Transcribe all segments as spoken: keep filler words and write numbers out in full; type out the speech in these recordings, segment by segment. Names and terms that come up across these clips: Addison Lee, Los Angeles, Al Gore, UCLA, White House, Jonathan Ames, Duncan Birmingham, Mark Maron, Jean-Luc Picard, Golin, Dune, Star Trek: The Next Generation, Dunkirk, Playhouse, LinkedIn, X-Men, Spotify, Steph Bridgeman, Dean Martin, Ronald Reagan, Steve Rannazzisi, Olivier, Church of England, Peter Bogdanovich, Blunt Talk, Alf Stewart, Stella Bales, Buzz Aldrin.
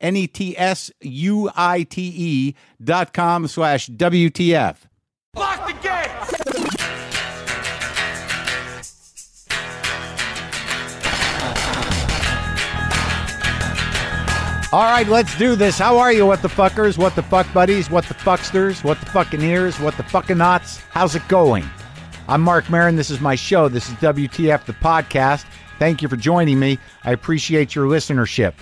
N E T S U I T E dot com slash W T F. Lock the gate! All right, let's do this. How are you, what the fuckers, what the fuck buddies, what the fucksters, what the fucking ears, what the fucking knots? How's it going? I'm Mark Maron. This is my show. This is W T F, the podcast. Thank you for joining me. I appreciate your listenership.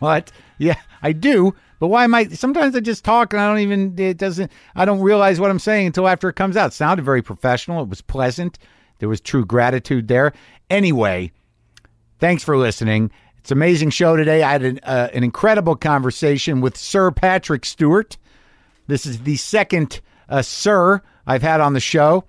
What? Yeah, I do. But why am I? Sometimes I just talk and I don't even, it doesn't, I don't realize what I'm saying until after it comes out. It sounded very professional. It was pleasant. There was true gratitude there. Anyway, thanks for listening. It's an amazing show today. I had an, uh, an incredible conversation with Sir Patrick Stewart. This is the second uh, Sir I've had on the show,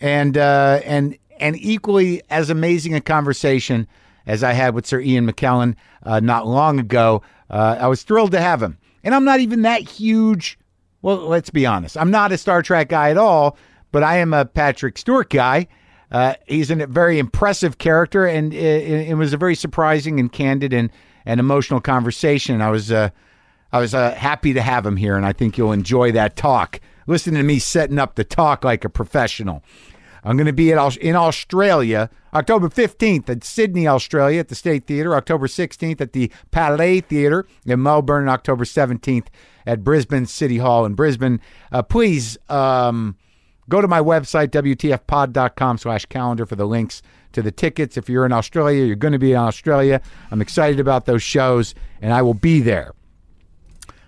and uh, and and equally as amazing a conversation as I had with Sir Ian McKellen uh, not long ago. Uh, I was thrilled to have him, and I'm not even that huge. Well, let's be honest. I'm not a Star Trek guy at all, but I am a Patrick Stewart guy. Uh, he's a very impressive character, and it, it was a very surprising and candid and, and emotional conversation. I was uh, I was uh, happy to have him here, and I think you'll enjoy that talk. Listen to me setting up the talk like a professional. I'm going to be at, in Australia, October fifteenth at Sydney, Australia, at the State Theatre, October sixteenth at the Palais Theatre in Melbourne, and October seventeenth at Brisbane City Hall in Brisbane. Uh, please... Um, Go to my website, W T F pod dot com slash calendar for the links to the tickets. If you're in Australia, you're going to be in Australia. I'm excited about those shows, and I will be there.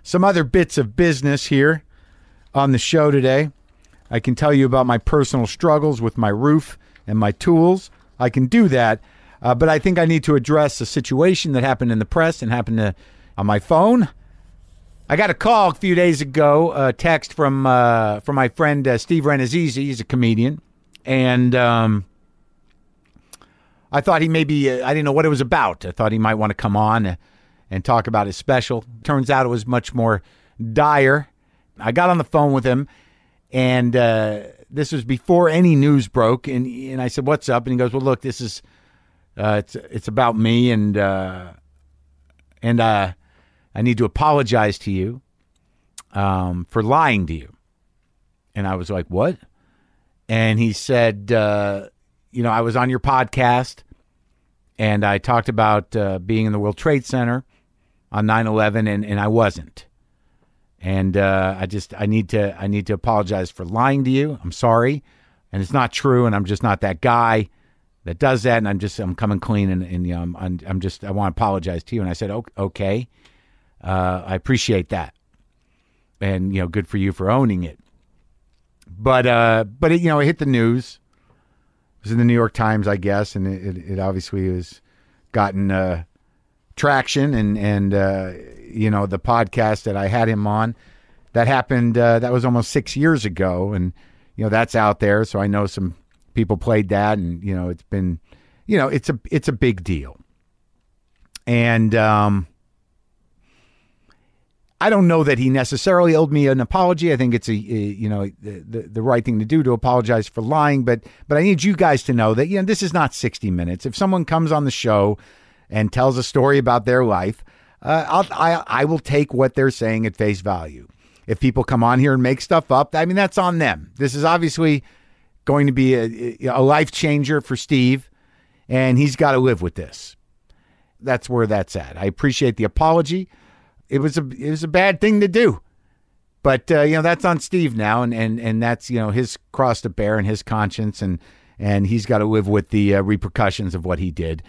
Some other bits of business here on the show today. I can tell you about my personal struggles with my roof and my tools. I can do that, uh, but I think I need to address a situation that happened in the press and happened to, on my phone. I got a call a few days ago, a text from uh, from my friend uh, Steve Rannazzisi. He's a comedian, and um, I thought he maybe uh, I didn't know what it was about. I thought he might want to come on and talk about his special. Turns out it was much more dire. I got on the phone with him, and uh, this was before any news broke. And and I said, "What's up?" And he goes, "Well, look, this is uh, it's it's about me, and uh, and uh." I need to apologize to you um, for lying to you." And I was like, "What?" And he said, uh, you know, "I was on your podcast and I talked about uh, being in the World Trade Center on nine eleven and, and I wasn't. And uh, I just, I need to, I need to apologize for lying to you. I'm sorry. And it's not true. And I'm just not that guy that does that. And I'm just, I'm coming clean and, and you know, I'm, I'm, I'm just, I want to apologize to you." And I said, "Okay. Uh, I appreciate that. And, you know, good for you for owning it." But, uh, but it, you know, it hit the news. It was in the New York Times, I guess. And it, it, it obviously has gotten uh, traction. And, and uh, you know, the podcast that I had him on, that happened, uh, that was almost six years ago. And, you know, that's out there. So I know some people played that. And, you know, it's been, you know, it's a, it's a big deal. And, um, I don't know that he necessarily owed me an apology. I think it's a, a you know, the, the right thing to do to apologize for lying. But but I need you guys to know that, you know, this is not sixty minutes. If someone comes on the show and tells a story about their life, uh, I'll, I, I will take what they're saying at face value. If people come on here and make stuff up, I mean, that's on them. This is obviously going to be a, a life changer for Steve, and he's got to live with this. That's where that's at. I appreciate the apology. It was a it was a bad thing to do. But, uh, you know, that's on Steve now, and, and, and that's, you know, his cross to bear and his conscience, and and he's got to live with the uh, repercussions of what he did,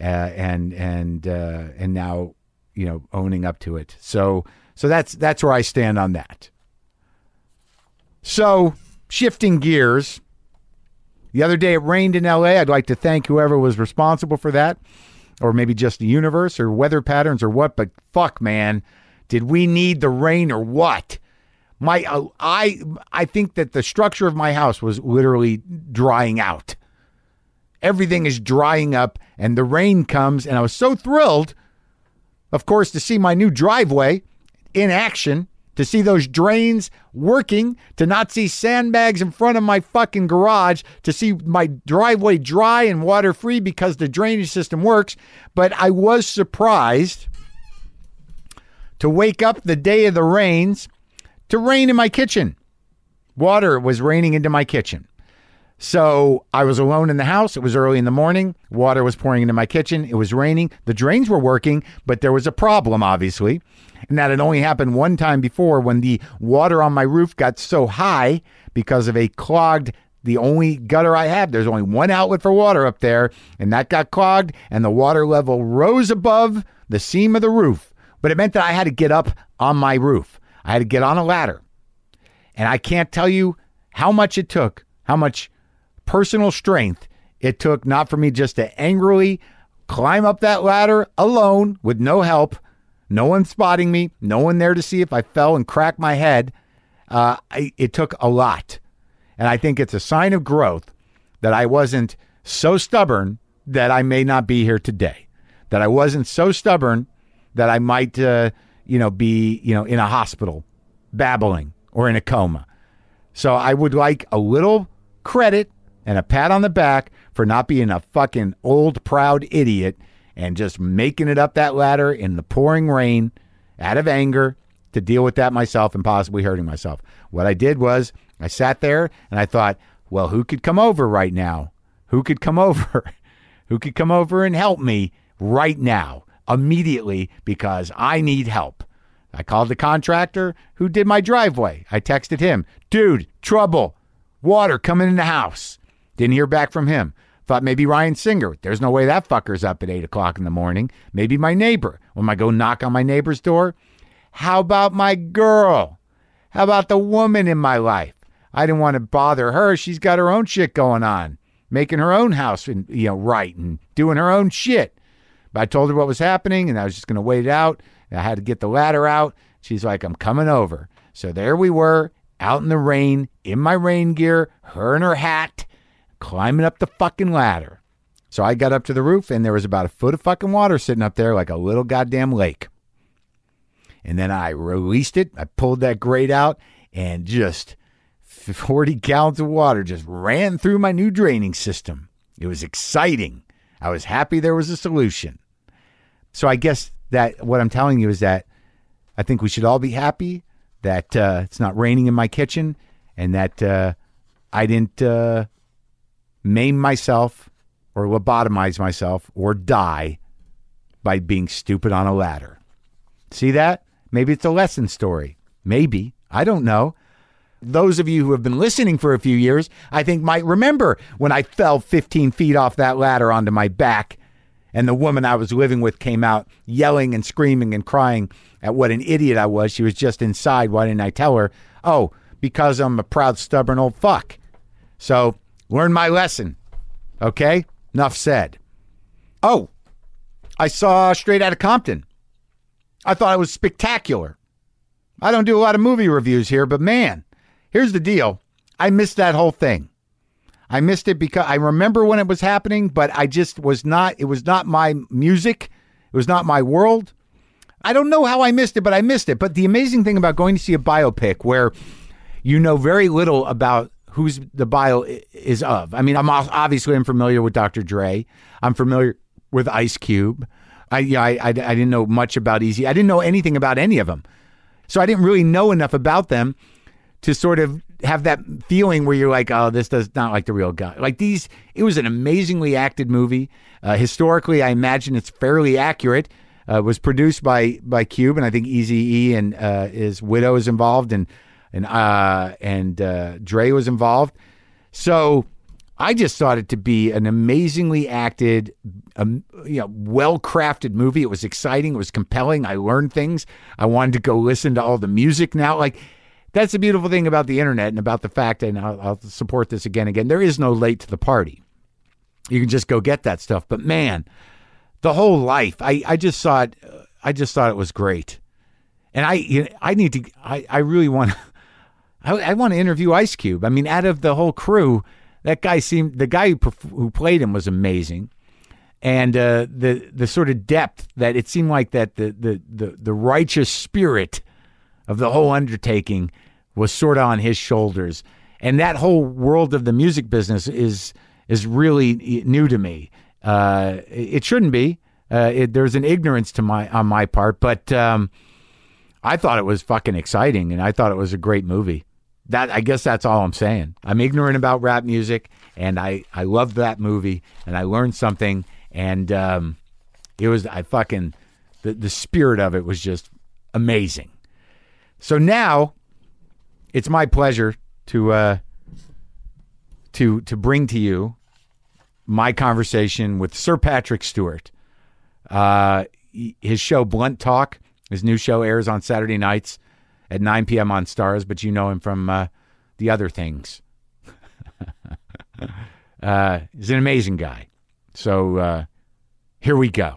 uh, and and uh, and now, you know, owning up to it. So so that's that's where I stand on that. So shifting gears, the other day it rained in L A. I'd like to thank whoever was responsible for that, or maybe just the universe or weather patterns or what. But fuck, man, did we need the rain or what? My, uh, I, I think that the structure of my house was literally drying out. Everything is drying up, and the rain comes, and I was so thrilled, of course, to see my new driveway in action, to see those drains working, to not see sandbags in front of my fucking garage, to see my driveway dry and water-free because the drainage system works. But I was surprised to wake up the day of the rains to rain in my kitchen. Water was raining into my kitchen. So I was alone in the house. It was early in the morning. Water was pouring into my kitchen. It was raining. The drains were working, but there was a problem, obviously. And that had only happened one time before, when the water on my roof got so high because of a clogged, the only gutter I have, there's only one outlet for water up there, and that got clogged, and the water level rose above the seam of the roof. But it meant that I had to get up on my roof. I had to get on a ladder, and I can't tell you how much it took, how much personal strength it took, not for me just to angrily climb up that ladder alone with no help, no one spotting me, no one there to see if I fell and cracked my head. Uh, I, it took a lot. And I think it's a sign of growth that I wasn't so stubborn that I may not be here today, that I wasn't so stubborn that I might, uh, you know, be, you know, in a hospital babbling or in a coma. So I would like a little credit and a pat on the back for not being a fucking old proud idiot and just making it up that ladder in the pouring rain out of anger to deal with that myself and possibly hurting myself. What I did was I sat there and I thought, well, who could come over right now? Who could come over? Who could come over and help me right now? Immediately, because I need help. I called the contractor who did my driveway. I texted him, dude, trouble, water coming in the house. Didn't hear back from him. Thought maybe Ryan Singer. There's no way that fucker's up at eight o'clock in the morning. Maybe my neighbor. When I go knock on my neighbor's door, how about my girl? How about the woman in my life? I didn't want to bother her. She's got her own shit going on, making her own house, and, you know, right, and doing her own shit. But I told her what was happening, and I was just going to wait it out. And I had to get the ladder out. She's like, I'm coming over. So there we were, out in the rain, in my rain gear, her and her hat, climbing up the fucking ladder. So I got up to the roof, and there was about a foot of fucking water sitting up there like a little goddamn lake. And then I released it. I pulled that grate out, and just forty gallons of water just ran through my new draining system. It was exciting. I was happy there was a solution. So I guess that what I'm telling you is that I think we should all be happy that uh, it's not raining in my kitchen, and that uh, I didn't uh, maim myself or lobotomize myself or die by being stupid on a ladder. See that? Maybe it's a lesson story. Maybe. I don't know. Those of you who have been listening for a few years, I think might remember when I fell fifteen feet off that ladder onto my back, and the woman I was living with came out yelling and screaming and crying at what an idiot I was. She was just inside. Why didn't I tell her? Oh, because I'm a proud, stubborn old fuck. So learn my lesson. Okay? Enough said. Oh, I saw Straight Outta Compton. I thought it was spectacular. I don't do a lot of movie reviews here, but man, here's the deal. I missed that whole thing. I missed it because I remember when it was happening, but I just was not, it was not my music. It was not my world. I don't know how I missed it, but I missed it. But the amazing thing about going to see a biopic where you know very little about who's the bio is of. I mean, I'm obviously I'm familiar with Doctor Dre. I'm familiar with Ice Cube. I, yeah, I, I, I didn't know much about Eazy. I didn't know anything about any of them. So I didn't really know enough about them to sort of have that feeling where you're like, oh, this does not like the real guy. Like these, it was an amazingly acted movie. Uh, historically, I imagine it's fairly accurate. Uh, was produced by by Cube, and I think Eazy-E and uh, his widow is involved, and and uh, and uh, Dre was involved. So I just thought it to be an amazingly acted, um, you know, well-crafted movie. It was exciting. It was compelling. I learned things. I wanted to go listen to all the music now. Like, that's the beautiful thing about the internet and about the fact, and I'll, I'll support this again and again, there is no late to the party. You can just go get that stuff. But man, the whole life, I, I just saw it. I just thought it was great. And I, you know, I need to, I, I really want to, I, I want to interview Ice Cube. I mean, out of the whole crew, that guy seemed, the guy who, who played him was amazing. And uh, the, the sort of depth that it seemed like that the, the, the, the righteous spirit of the whole undertaking was sort of on his shoulders. And that whole world of the music business is, is really new to me. Uh, it shouldn't be. Uh, it, there's an ignorance to my on my part, but um, I thought it was fucking exciting, and I thought it was a great movie. That I guess that's all I'm saying. I'm ignorant about rap music, and I I loved that movie, and I learned something, and um, it was I fucking the the spirit of it was just amazing. So now it's my pleasure to uh, to to bring to you my conversation with Sir Patrick Stewart. Uh, his show, Blunt Talk, his new show airs on Saturday nights at nine p.m. on Stars, but you know him from uh, the other things. uh, he's an amazing guy. So uh, here we go.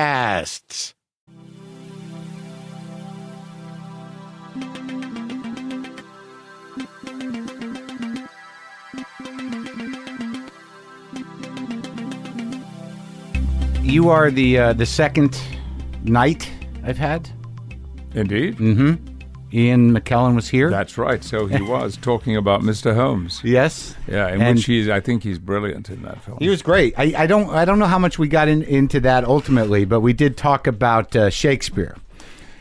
You are the uh, the second knight I've had. Indeed. Mm-hmm. Ian McKellen was here. That's right. So he was talking about Mister Holmes. Yes. Yeah, in and which he's, I think he's brilliant in that film. He was great. I, I don't I don't know how much we got in, into that ultimately, but we did talk about uh, Shakespeare.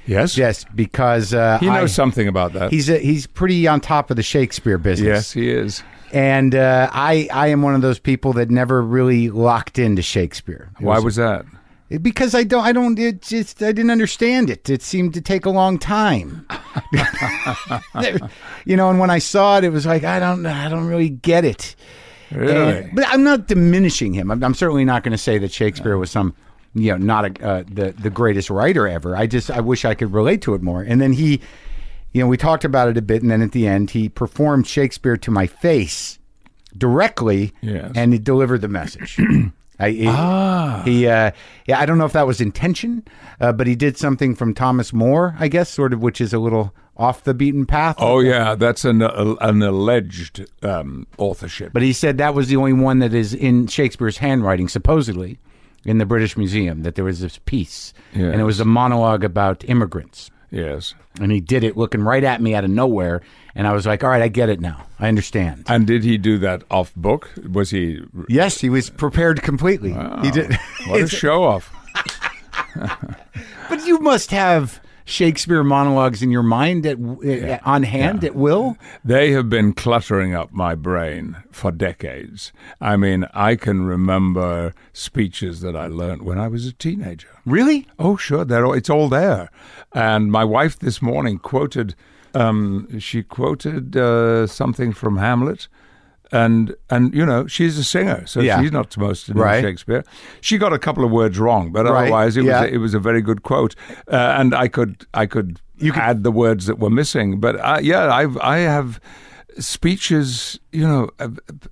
Yes. Yes, because... Uh, he knows I, something about that. He's a, he's pretty on top of the Shakespeare business. Yes, he is. And uh, I, I am one of those people that never really locked into Shakespeare. It Why was, was that? Because I don't, I don't, it just, I didn't understand it. It seemed to take a long time, you know. And when I saw it, it was like I don't, I don't really get it. Really? And, but I'm not diminishing him. I'm, I'm certainly not going to say that Shakespeare was some, you know, not a, uh, the the greatest writer ever. I just, I wish I could relate to it more. And then he, you know, we talked about it a bit, and then at the end, he performed Shakespeare to my face directly, yes. And he delivered the message. I, he, ah. he uh, yeah, I don't know if that was intention, uh, but he did something from Thomas More, I guess, sort of, which is a little off the beaten path. Oh, yeah, that's an uh, an alleged um, authorship. But he said that was the only one that is in Shakespeare's handwriting, supposedly, in the British Museum, that there was this piece, yes. And it was a monologue about immigrants. Yes. And he did it looking right at me out of nowhere, and I was like, all right, I get it now. I understand. And did he do that off book? Was he... Yes, he was prepared completely. Wow. He did. What a show-off. But you must have Shakespeare monologues in your mind at, yeah. on hand yeah. at will? They have been cluttering up my brain for decades. I mean, I can remember speeches that I learned when I was a teenager. Really? Oh, sure. They're all, it's all there. And my wife this morning quoted, um, she quoted uh, something from Hamlet. And, and you know, she's a singer, so yeah. she's not supposed to know right. Shakespeare. She got a couple of words wrong, but right. otherwise it, yeah. was a, it was a very good quote. Uh, and I could I could, you could add the words that were missing. But, I, yeah, I've, I have speeches, you know,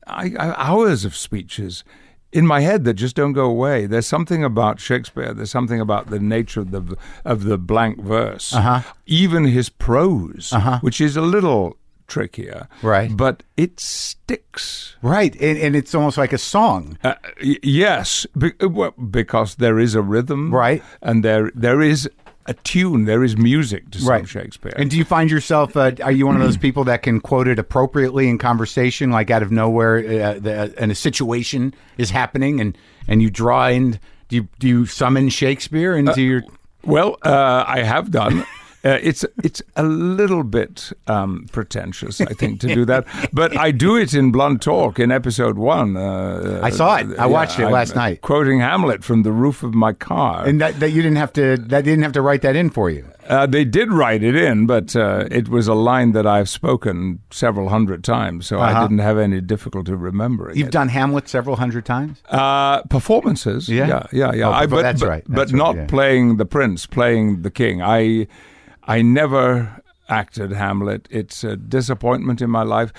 I, I, hours of speeches in my head that just don't go away. There's something about Shakespeare. There's something about the nature of the, of the blank verse. Uh-huh. Even his prose, uh-huh. which is a little... trickier, right? But it sticks, right? And, and it's almost like a song. Uh, y- yes, be- well, because there is a rhythm, right? And there, there is a tune. There is music to some right. Shakespeare. And do you find yourself? Uh, are you one of those people that can quote it appropriately in conversation, like out of nowhere, uh, the, and a situation is happening, and and you draw in? Do you do you summon Shakespeare into uh, your? Well, uh, I have done. Uh, it's it's a little bit um, pretentious, I think, to do that. But I do it in Blunt Talk in episode one. Uh, I saw it. I watched yeah, it last I'm, night. Quoting Hamlet from the roof of my car. And that, that you didn't have to that didn't have to write that in for you. Uh, they did write it in, but uh, it was a line that I've spoken several hundred times, so uh-huh. I didn't have any difficulty remembering You've it. done Hamlet several hundred times? Uh, performances. Yeah, yeah, yeah. yeah. Oh, I, but, that's but, right. That's but right, not yeah. playing the prince, playing the king. I... I never acted Hamlet. It's a disappointment in my life,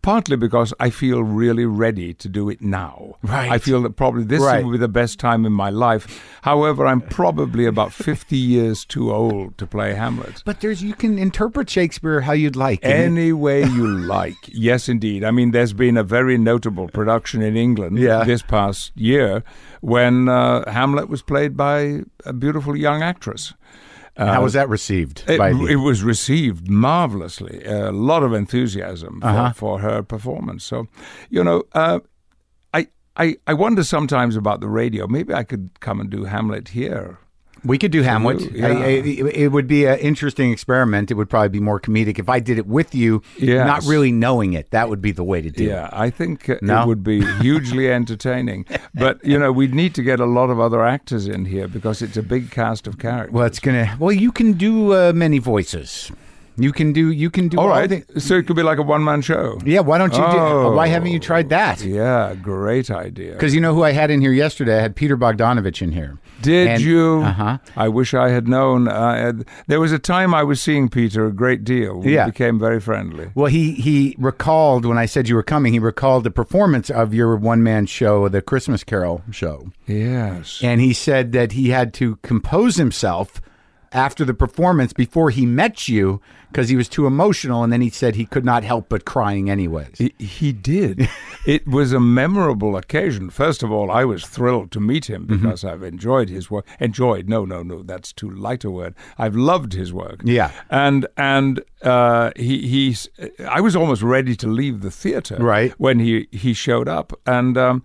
partly because I feel really ready to do it now. Right. I feel that probably this right. will be the best time in my life. However, I'm probably about fifty years too old to play Hamlet. But there's you can interpret Shakespeare how you'd like. Any you? way you like. Yes, indeed. I mean, there's been a very notable production in England yeah. this past year when uh, Hamlet was played by a beautiful young actress. Uh, How was that received? It, by it was received marvelously. A lot of enthusiasm for, uh-huh. for her performance. So, you know, uh, I, I I wonder sometimes about the radio. Maybe I could come and do Hamlet here. We could do so Hamlet. You, yeah. I, I, it would be an interesting experiment. It would probably be more comedic. If I did it with you, yes. not really knowing it, that would be the way to do yeah, it. Yeah, I think no? it would be hugely entertaining. But, you know, we'd need to get a lot of other actors in here because it's a big cast of characters. Well, it's going to... Well, you can do uh, many voices. You can do... You can do all right. All so it could be like a one-man show. Yeah, why don't you oh, do... Why haven't you tried that? Yeah, great idea. Because you know who I had in here yesterday? I had Peter Bogdanovich in here. Did and, you? Uh-huh. I wish I had known. Uh, there was a time I was seeing Peter a great deal. We yeah. became very friendly. Well, he, he recalled, when I said you were coming, he recalled the performance of your one-man show, the Christmas Carol show. Yes. And he said that he had to compose himself after the performance before he met you because he was too emotional, and then he said he could not help but crying anyways. He, he did. It was a memorable occasion. First of all, I was thrilled to meet him because mm-hmm. I've enjoyed his work. Enjoyed? No, no, no. That's too light a word. I've loved his work. Yeah. And and uh, he he's. I was almost ready to leave the theater right. when he, he showed up. And um,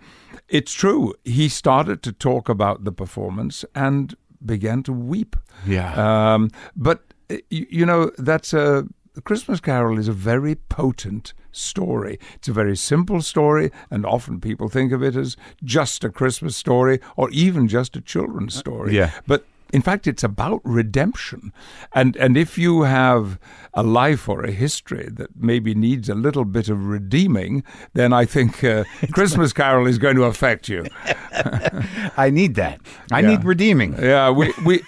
it's true. He started to talk about the performance and began to weep. Yeah. Um, but, you, you know, that's a Christmas Carol is a very potent story. It's a very simple story, and often people think of it as just a Christmas story or even just a children's story. Yeah. But in fact, it's about redemption. And and if you have a life or a history that maybe needs a little bit of redeeming, then I think uh, Christmas Carol is going to affect you. I need that. I yeah. need redeeming. Yeah, we... we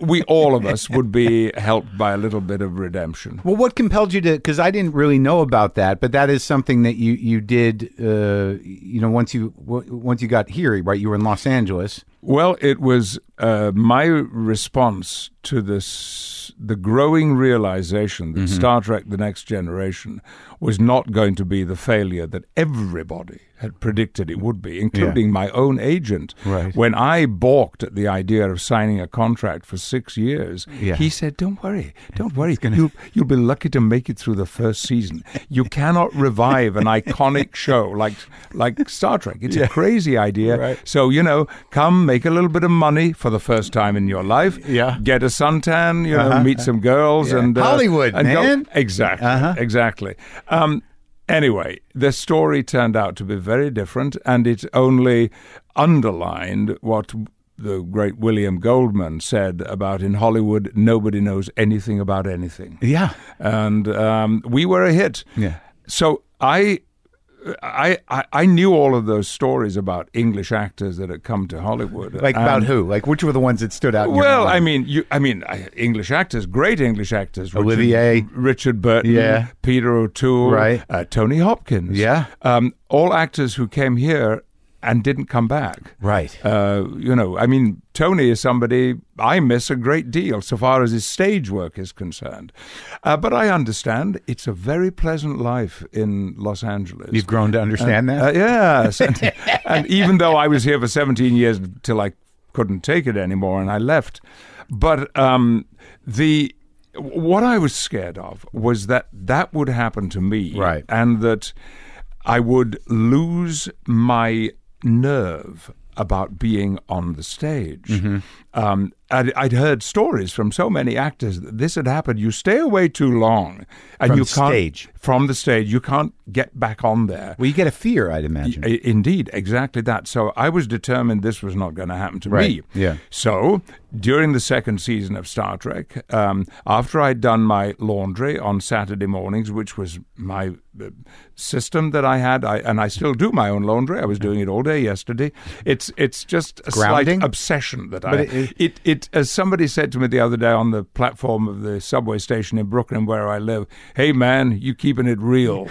We, all of us, would be helped by a little bit of redemption. Well, what compelled you to, because I didn't really know about that, but that is something that you, you did, uh, you know, once you once you got here, right? You were in Los Angeles. Well, it was uh, my response to this, the growing realization that mm-hmm. Star Trek The Next Generation was not going to be the failure that everybody had predicted it would be, including yeah. my own agent. Right. When I balked at the idea of signing a contract for six years, yeah. he said, don't worry, don't worry. Gonna... You'll, you'll be lucky to make it through the first season. You cannot revive an iconic show like like Star Trek. It's yeah. a crazy idea. Right. So, you know, come make a little bit of money for the first time in your life. Yeah. Get a suntan, you know, uh-huh. meet some girls. Yeah. and uh, Hollywood, and man. Go- exactly, uh-huh. exactly. Um, anyway, the story turned out to be very different, and it only underlined what the great William Goldman said about, in Hollywood, nobody knows anything about anything. Yeah. And um, we were a hit. Yeah. So I I, I, I knew all of those stories about English actors that had come to Hollywood. Like and, about who? Like which were the ones that stood out? In well, your I mean, you, I mean, English actors, great English actors. Olivier. Richard, Richard Burton. Yeah. Peter O'Toole. Right. Uh, Tony Hopkins. Yeah. Um, all actors who came here and didn't come back. Right. Uh, you know, I mean, Tony is somebody I miss a great deal so far as his stage work is concerned. Uh, but I understand it's a very pleasant life in Los Angeles. You've grown to understand uh, that? Uh, yes. And, and even though I was here for seventeen years till I couldn't take it anymore and I left. But um, the what I was scared of was that that would happen to me. Right. And that I would lose my nerve about being on the stage. Mm-hmm. um, I'd, I'd heard stories from so many actors that this had happened. You stay away too long, and from you can't stage. from the stage. You can't get back on there. Well, you get a fear, I'd imagine. I, indeed, exactly that. So I was determined this was not going to happen to right. me. Yeah. So during the second season of Star Trek, um, after I'd done my laundry on Saturday mornings, which was my system that I had, I, and I still do my own laundry. I was doing it all day yesterday. It's it's just a Grounding. slight obsession that I but it, it it as somebody said to me the other day on the platform of the subway station in Brooklyn where I live. Hey man, you keeping it real?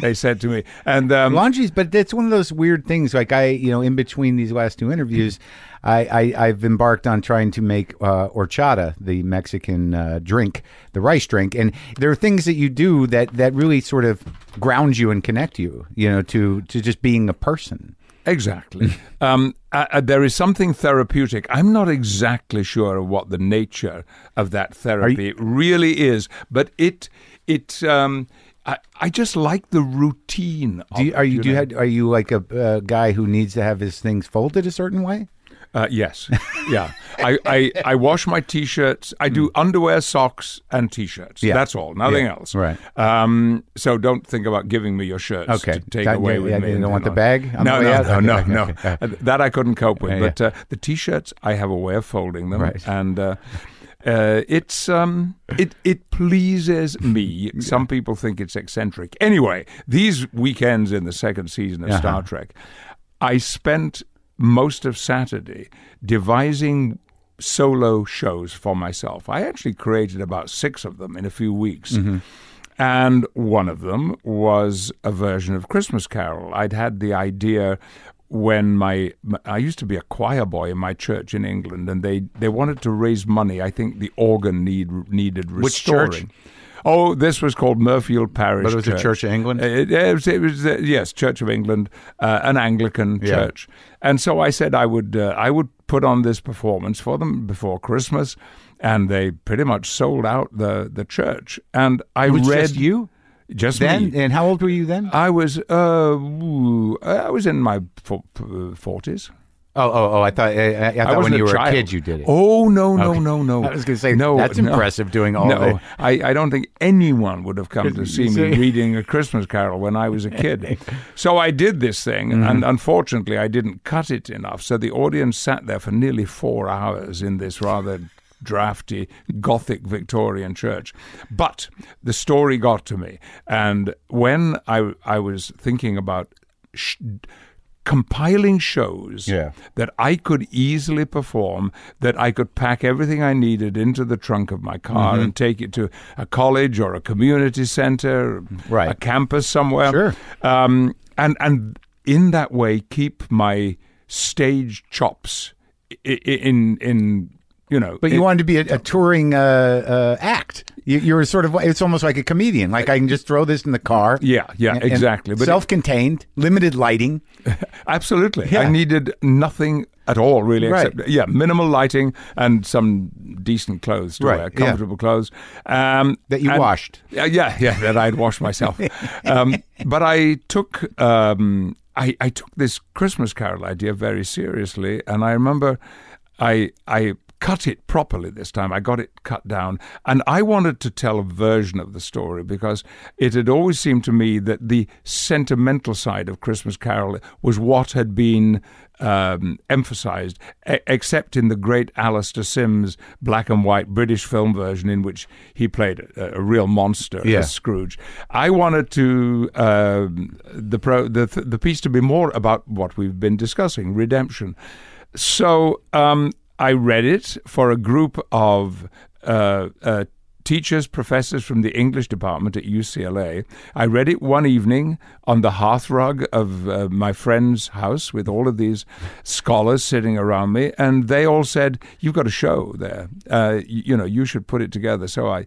They said to me. And um, laundries, but it's one of those weird things. Like I, you know, in between these last two interviews. I, I, I've embarked on trying to make uh, horchata, the Mexican uh, drink, the rice drink. And there are things that you do that, that really sort of ground you and connect you, you know, to, to just being a person. Exactly. um, uh, uh, there is something therapeutic. I'm not exactly sure of what the nature of that therapy you- really is, but it... it um, I, I just like the routine. Do you, of, are, you, you do you have, are you like a uh, guy who needs to have his things folded a certain way? Uh, yes. Yeah. I, I, I wash my T-shirts. I do underwear, socks, and T-shirts. Yeah. That's all. Nothing yeah. else. Right. Um, so don't think about giving me your shirts okay. to take that, away yeah, with yeah, me. You don't want the bag? I'm no, no, no, no, okay, no. Okay, okay. That I couldn't cope with. Yeah, but uh, the T-shirts, I have a way of folding them. Right. And... Uh, Uh, it's um, it it pleases me. Some people think it's eccentric. Anyway, these weekends in the second season of uh-huh. Star Trek, I spent most of Saturday devising solo shows for myself. I actually created about six of them in a few weeks. Mm-hmm. And one of them was a version of Christmas Carol. I'd had the idea... When my, my, I used to be a choir boy in my church in England, and they, they wanted to raise money. I think the organ need needed restoring. Which church? Oh, this was called Murfield Parish Church. But it was church. the Church of England? It, it was, it was uh, yes, Church of England, uh, an Anglican yeah. church. And so I said I would uh, I would put on this performance for them before Christmas, and they pretty much sold out the, the church. And I read... Just you? Just then, me. And how old were you then? I was, uh, ooh, I was in my forties. Oh, oh, oh! I thought, I, I thought I when you a were child. a kid you did it. Oh no, no, okay. no, no! I was going to say no. That's no, impressive doing all. No, the... I, I don't think anyone would have come to see me reading A Christmas Carol when I was a kid. So I did this thing, mm-hmm. and unfortunately, I didn't cut it enough. So the audience sat there for nearly four hours in this rather drafty Gothic Victorian church. But the story got to me, and when I I was thinking about sh- compiling shows yeah. that I could easily perform, that I could pack everything I needed into the trunk of my car mm-hmm. and take it to a college or a community center, right. a campus somewhere, sure. um, and and in that way keep my stage chops in in. in You know, but you it, wanted to be a, a touring uh, uh, act. You, you were sort of, it's almost like a comedian. Like, I can just throw this in the car. Yeah, yeah, and, exactly. And but self-contained, it, limited lighting. Absolutely. Yeah. I needed nothing at all, really. Right. Except, yeah, minimal lighting and some decent clothes to right. wear, comfortable yeah. clothes. Um, that you and, washed. Yeah, yeah, yeah, that I'd washed myself. um, but I took um, I, I took this Christmas Carol idea very seriously. And I remember I I... cut it properly this time. I got it cut down. And I wanted to tell a version of the story because it had always seemed to me that the sentimental side of Christmas Carol was what had been um, emphasized, e- except in the great Alistair Sims black and white British film version in which he played a, a real monster, yeah. as Scrooge. I wanted to uh, the, pro, the, the piece to be more about what we've been discussing, redemption. So um, I read it for a group of uh, uh, teachers, professors from the English department at U C L A. I read it one evening on the hearthrug of uh, my friend's house with all of these scholars sitting around me, and they all said, "You've got a show there. Uh, you, you know, you should put it together." So I,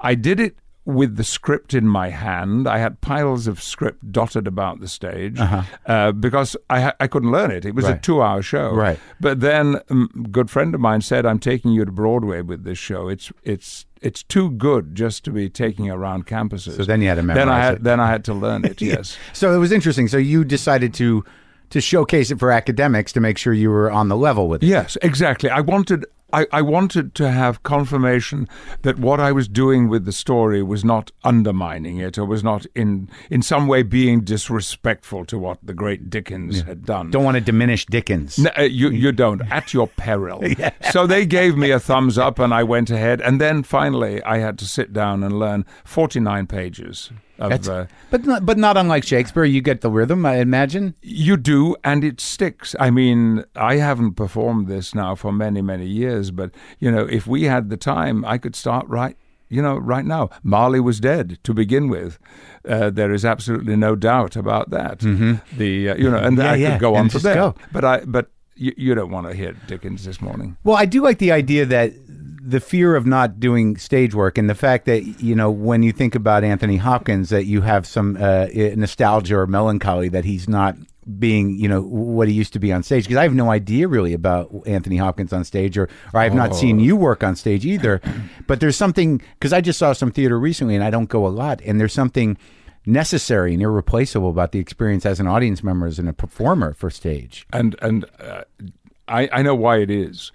I did it with the script in my hand. I had piles of script dotted about the stage uh-huh. uh, because I ha- I couldn't learn it. It was right. a two-hour show. Right. But then um, a good friend of mine said, "I'm taking you to Broadway with this show. It's it's it's too good just to be taking around campuses." So then you had to memorize then I had, it. Then I had to learn it, yeah. yes. So it was interesting. So you decided to to showcase it for academics to make sure you were on the level with it. Yes, exactly. I wanted... I, I wanted to have confirmation that what I was doing with the story was not undermining it or was not in in some way being disrespectful to what the great Dickens yeah. had done. Don't want to diminish Dickens. No, uh, you, you don't, at your peril. yeah. So they gave me a thumbs up and I went ahead. And then finally I had to sit down and learn forty-nine pages. Of, uh, but not, but not unlike Shakespeare, you get the rhythm, I imagine. You do, and it sticks. I mean, I haven't performed this now for many, many years, but, you know, if we had the time, I could start right, you know, right now. Marley was dead to begin with. Uh, there is absolutely no doubt about that. Mm-hmm. The uh, you know, and yeah, I yeah. could go on from there. But I, but you, you don't want to hear Dickens this morning. Well, I do like the idea that the fear of not doing stage work and the fact that, you know, when you think about Anthony Hopkins, that you have some uh, nostalgia or melancholy that he's not being, you know, what he used to be on stage. Because I have no idea really about Anthony Hopkins on stage, or, or I have oh. not seen you work on stage either. But there's something, because I just saw some theater recently and I don't go a lot, and there's something necessary and irreplaceable about the experience as an audience member, as a performer for stage. And, and uh, I, I know why it is.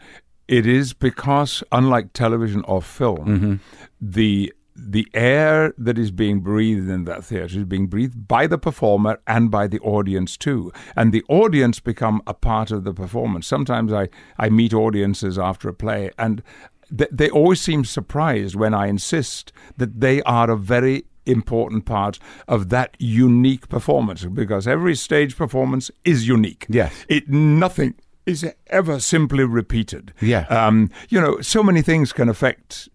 It is because, unlike television or film, mm-hmm. the the air that is being breathed in that theater is being breathed by the performer and by the audience too. And the audience become a part of the performance. Sometimes I, I meet audiences after a play, and th- they always seem surprised when I insist that they are a very important part of that unique performance, because every stage performance is unique. Yes. It nothing... is ever simply repeated. Yeah. Um, you know, so many things can affect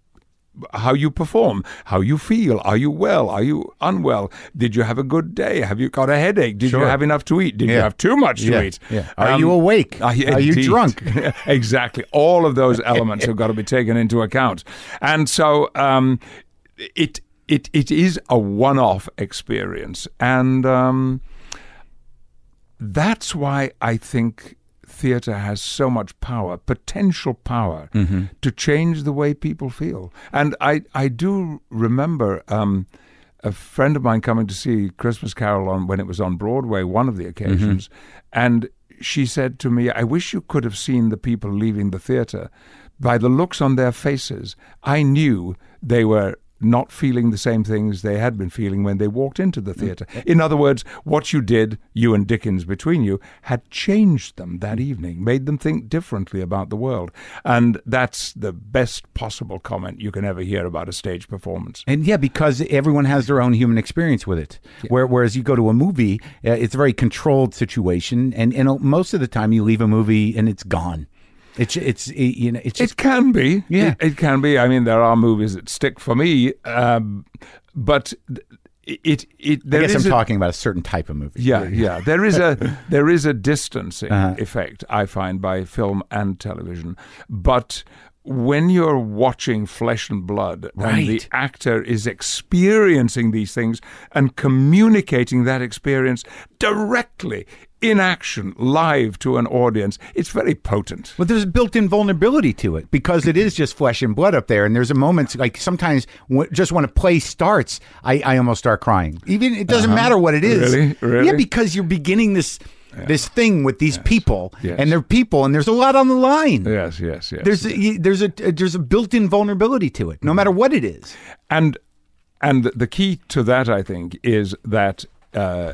how you perform, how you feel. Are you well? Are you unwell? Did you have a good day? Have you got a headache? Did sure. you have enough to eat? Did yeah. you have too much to yeah. eat? Yeah. Are um, you awake? Are, are you drunk? Exactly. All of those elements have got to be taken into account. And so um, it it it is a one-off experience. And um, that's why I think theater has so much power, potential power, mm-hmm. to change the way people feel. And I, I do remember um, a friend of mine coming to see Christmas Carol on when it was on Broadway, one of the occasions, mm-hmm. and she said to me, "I wish you could have seen the people leaving the theater. By the looks on their faces, I knew they were not feeling the same things they had been feeling when they walked into the theater." In other words, what you did, you and Dickens between you, had changed them that evening, made them think differently about the world. And that's the best possible comment you can ever hear about a stage performance. And yeah, because everyone has their own human experience with it. Yeah. Where, whereas you go to a movie, uh, it's a very controlled situation. And, and most of the time you leave a movie and it's gone. It's it's it, you know it's just, it can be yeah it, it can be. I mean, there are movies that stick for me, um, but it it, it there I guess is I'm a, talking about a certain type of movie. Yeah, yeah. yeah. There is a there is a distancing uh-huh. effect, I find, by film and television, but when you're watching Flesh and Blood, right. and the actor is experiencing these things and communicating that experience directly in action, live to an audience, it's very potent. Well, there's a built-in vulnerability to it because it is just flesh and blood up there. And there's a moment, like sometimes w- just when a play starts, I, I almost start crying. Even it doesn't uh-huh. matter what it is. Really? Really? Yeah, because you're beginning this yes. this thing with these yes. people, yes. and they're people, and there's a lot on the line. Yes, yes, yes. There's yes. A, there's a there's a built-in vulnerability to it, no mm. matter what it is. And and the key to that, I think, is that uh,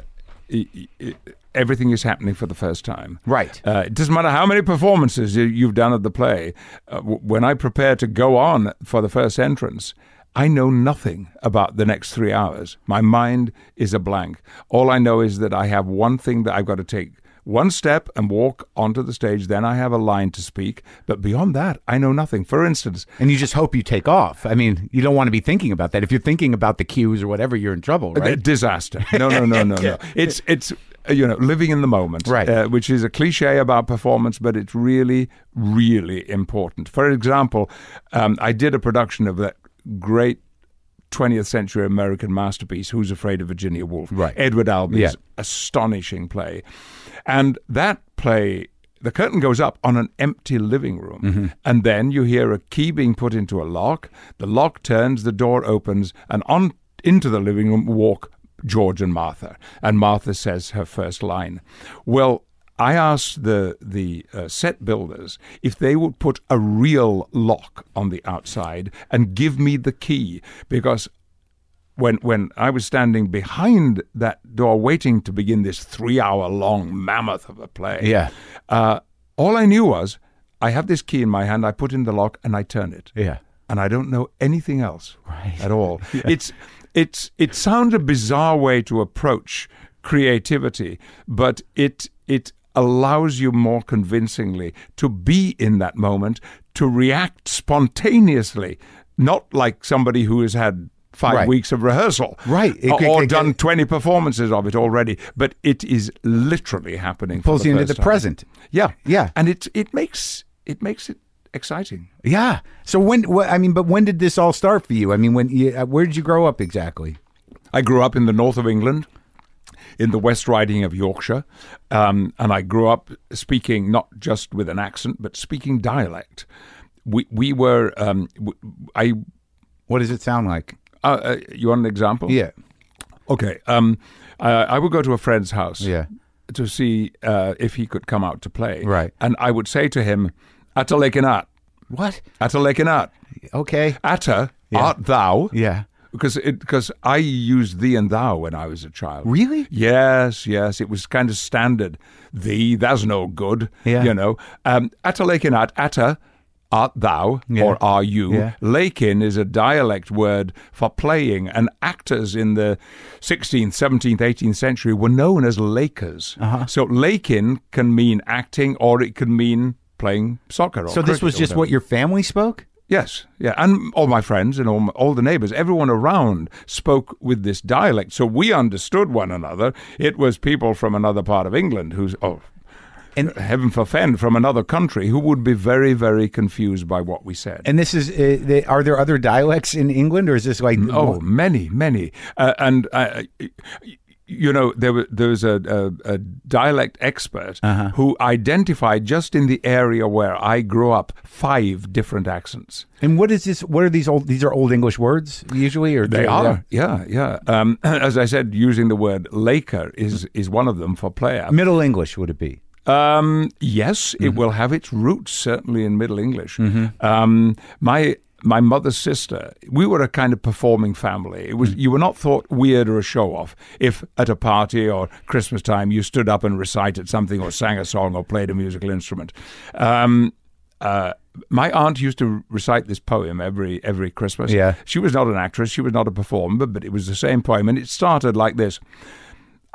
everything is happening for the first time. Right. Uh, it doesn't matter how many performances you've done at the play. Uh, when I prepare to go on for the first entrance, I know nothing about the next three hours. My mind is a blank. All I know is that I have one thing that I've got to take one step and walk onto the stage. Then I have a line to speak. But beyond that, I know nothing. For instance... And you just hope you take off. I mean, you don't want to be thinking about that. If you're thinking about the cues or whatever, you're in trouble, right? Disaster. No, no, no, no, no. It's, it's you know, living in the moment, right. uh, which is a cliche about performance, but it's really, really important. For example, um, I did a production of that great twentieth century American masterpiece, Who's Afraid of Virginia Woolf? Right. Edward Albee's yeah. astonishing play. And that play, the curtain goes up on an empty living room. Mm-hmm. And then you hear a key being put into a lock. The lock turns, the door opens, and on into the living room walk George and Martha. And Martha says her first line. Well, I asked the the uh, set builders if they would put a real lock on the outside and give me the key, because when when I was standing behind that door waiting to begin this three-hour-long mammoth of a play, yeah. uh, all I knew was I have this key in my hand, I put in the lock, and I turn it. Yeah. And I don't know anything else right. at all. yeah. It's it's it sounds a bizarre way to approach creativity, but it it allows you more convincingly to be in that moment, to react spontaneously, not like somebody who has had five right. weeks of rehearsal right. or, or it, it, done it, twenty performances of it already, but it is literally happening. It pulls you into the time. present. Yeah. Yeah. And it, it, makes, it makes it exciting. Yeah. So when, I mean, but when did this all start for you? I mean, when you, where did you grow up exactly? I grew up in the north of England, in the West Riding of Yorkshire, um, and I grew up speaking not just with an accent, but speaking dialect. We we were um, w- I. What does it sound like? Uh, uh, you want an example? Yeah. Okay. Um, uh, I would go to a friend's house. Yeah. To see uh, if he could come out to play. Right. And I would say to him, "Atta lekinat." What? Atta lekinat. Okay. Atta yeah. art thou? Yeah. Because it, because I used thee and thou when I was a child. Really? Yes, yes. It was kind of standard. Thee, that's no good, yeah. you know. Um, atta lekin art, atta, art thou, yeah. or are you. Yeah. Lekin is a dialect word for playing, and actors in the sixteenth, seventeenth, eighteenth century were known as lakers. Uh-huh. So lekin can mean acting, or it can mean playing soccer. Or so this was just what your family spoke? Yes, yeah, and all my friends and all, my, all the neighbors, everyone around spoke with this dialect, so we understood one another. It was people from another part of England, who's, oh, and, heaven forfend, from another country, who would be very, very confused by what we said. And this is, uh, they, are there other dialects in England, or is this like... Oh, many, many, uh, and... Uh, You know, there was, there was a, a, a dialect expert uh-huh. who identified just in the area where I grew up five different accents. And what is this? What are these old? These are old English words usually, or they, they are. Yeah, yeah. Um, as I said, using the word "laker" is is one of them for player. Middle English would it be? Um, yes, mm-hmm. it will have its roots certainly in Middle English. Mm-hmm. Um, my. My mother's sister, we were a kind of performing family. It was You were not thought weird or a show-off if at a party or Christmas time you stood up and recited something or sang a song or played a musical instrument. Um, uh, my aunt used to recite this poem every every Christmas. Yeah. She was not an actress. She was not a performer, but it was the same poem. And it started like this.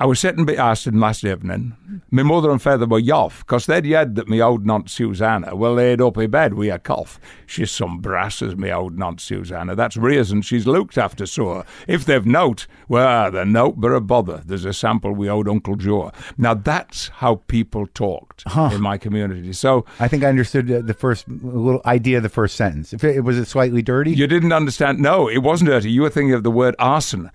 I was sitting be asted last evening. My mother and father were yoff, cos they'd heard that my old Aunt Susanna were laid up in bed wi' a cough. She's some brass as my old Aunt Susanna. That's reason she's looked after so. If they've note, well, they're note but a bother. There's a sample we owed Uncle Joe. Now, that's how people talked huh. in my community. So I think I understood the first little idea of the first sentence. If it, was it slightly dirty? You didn't understand. No, it wasn't dirty. You were thinking of the word arson.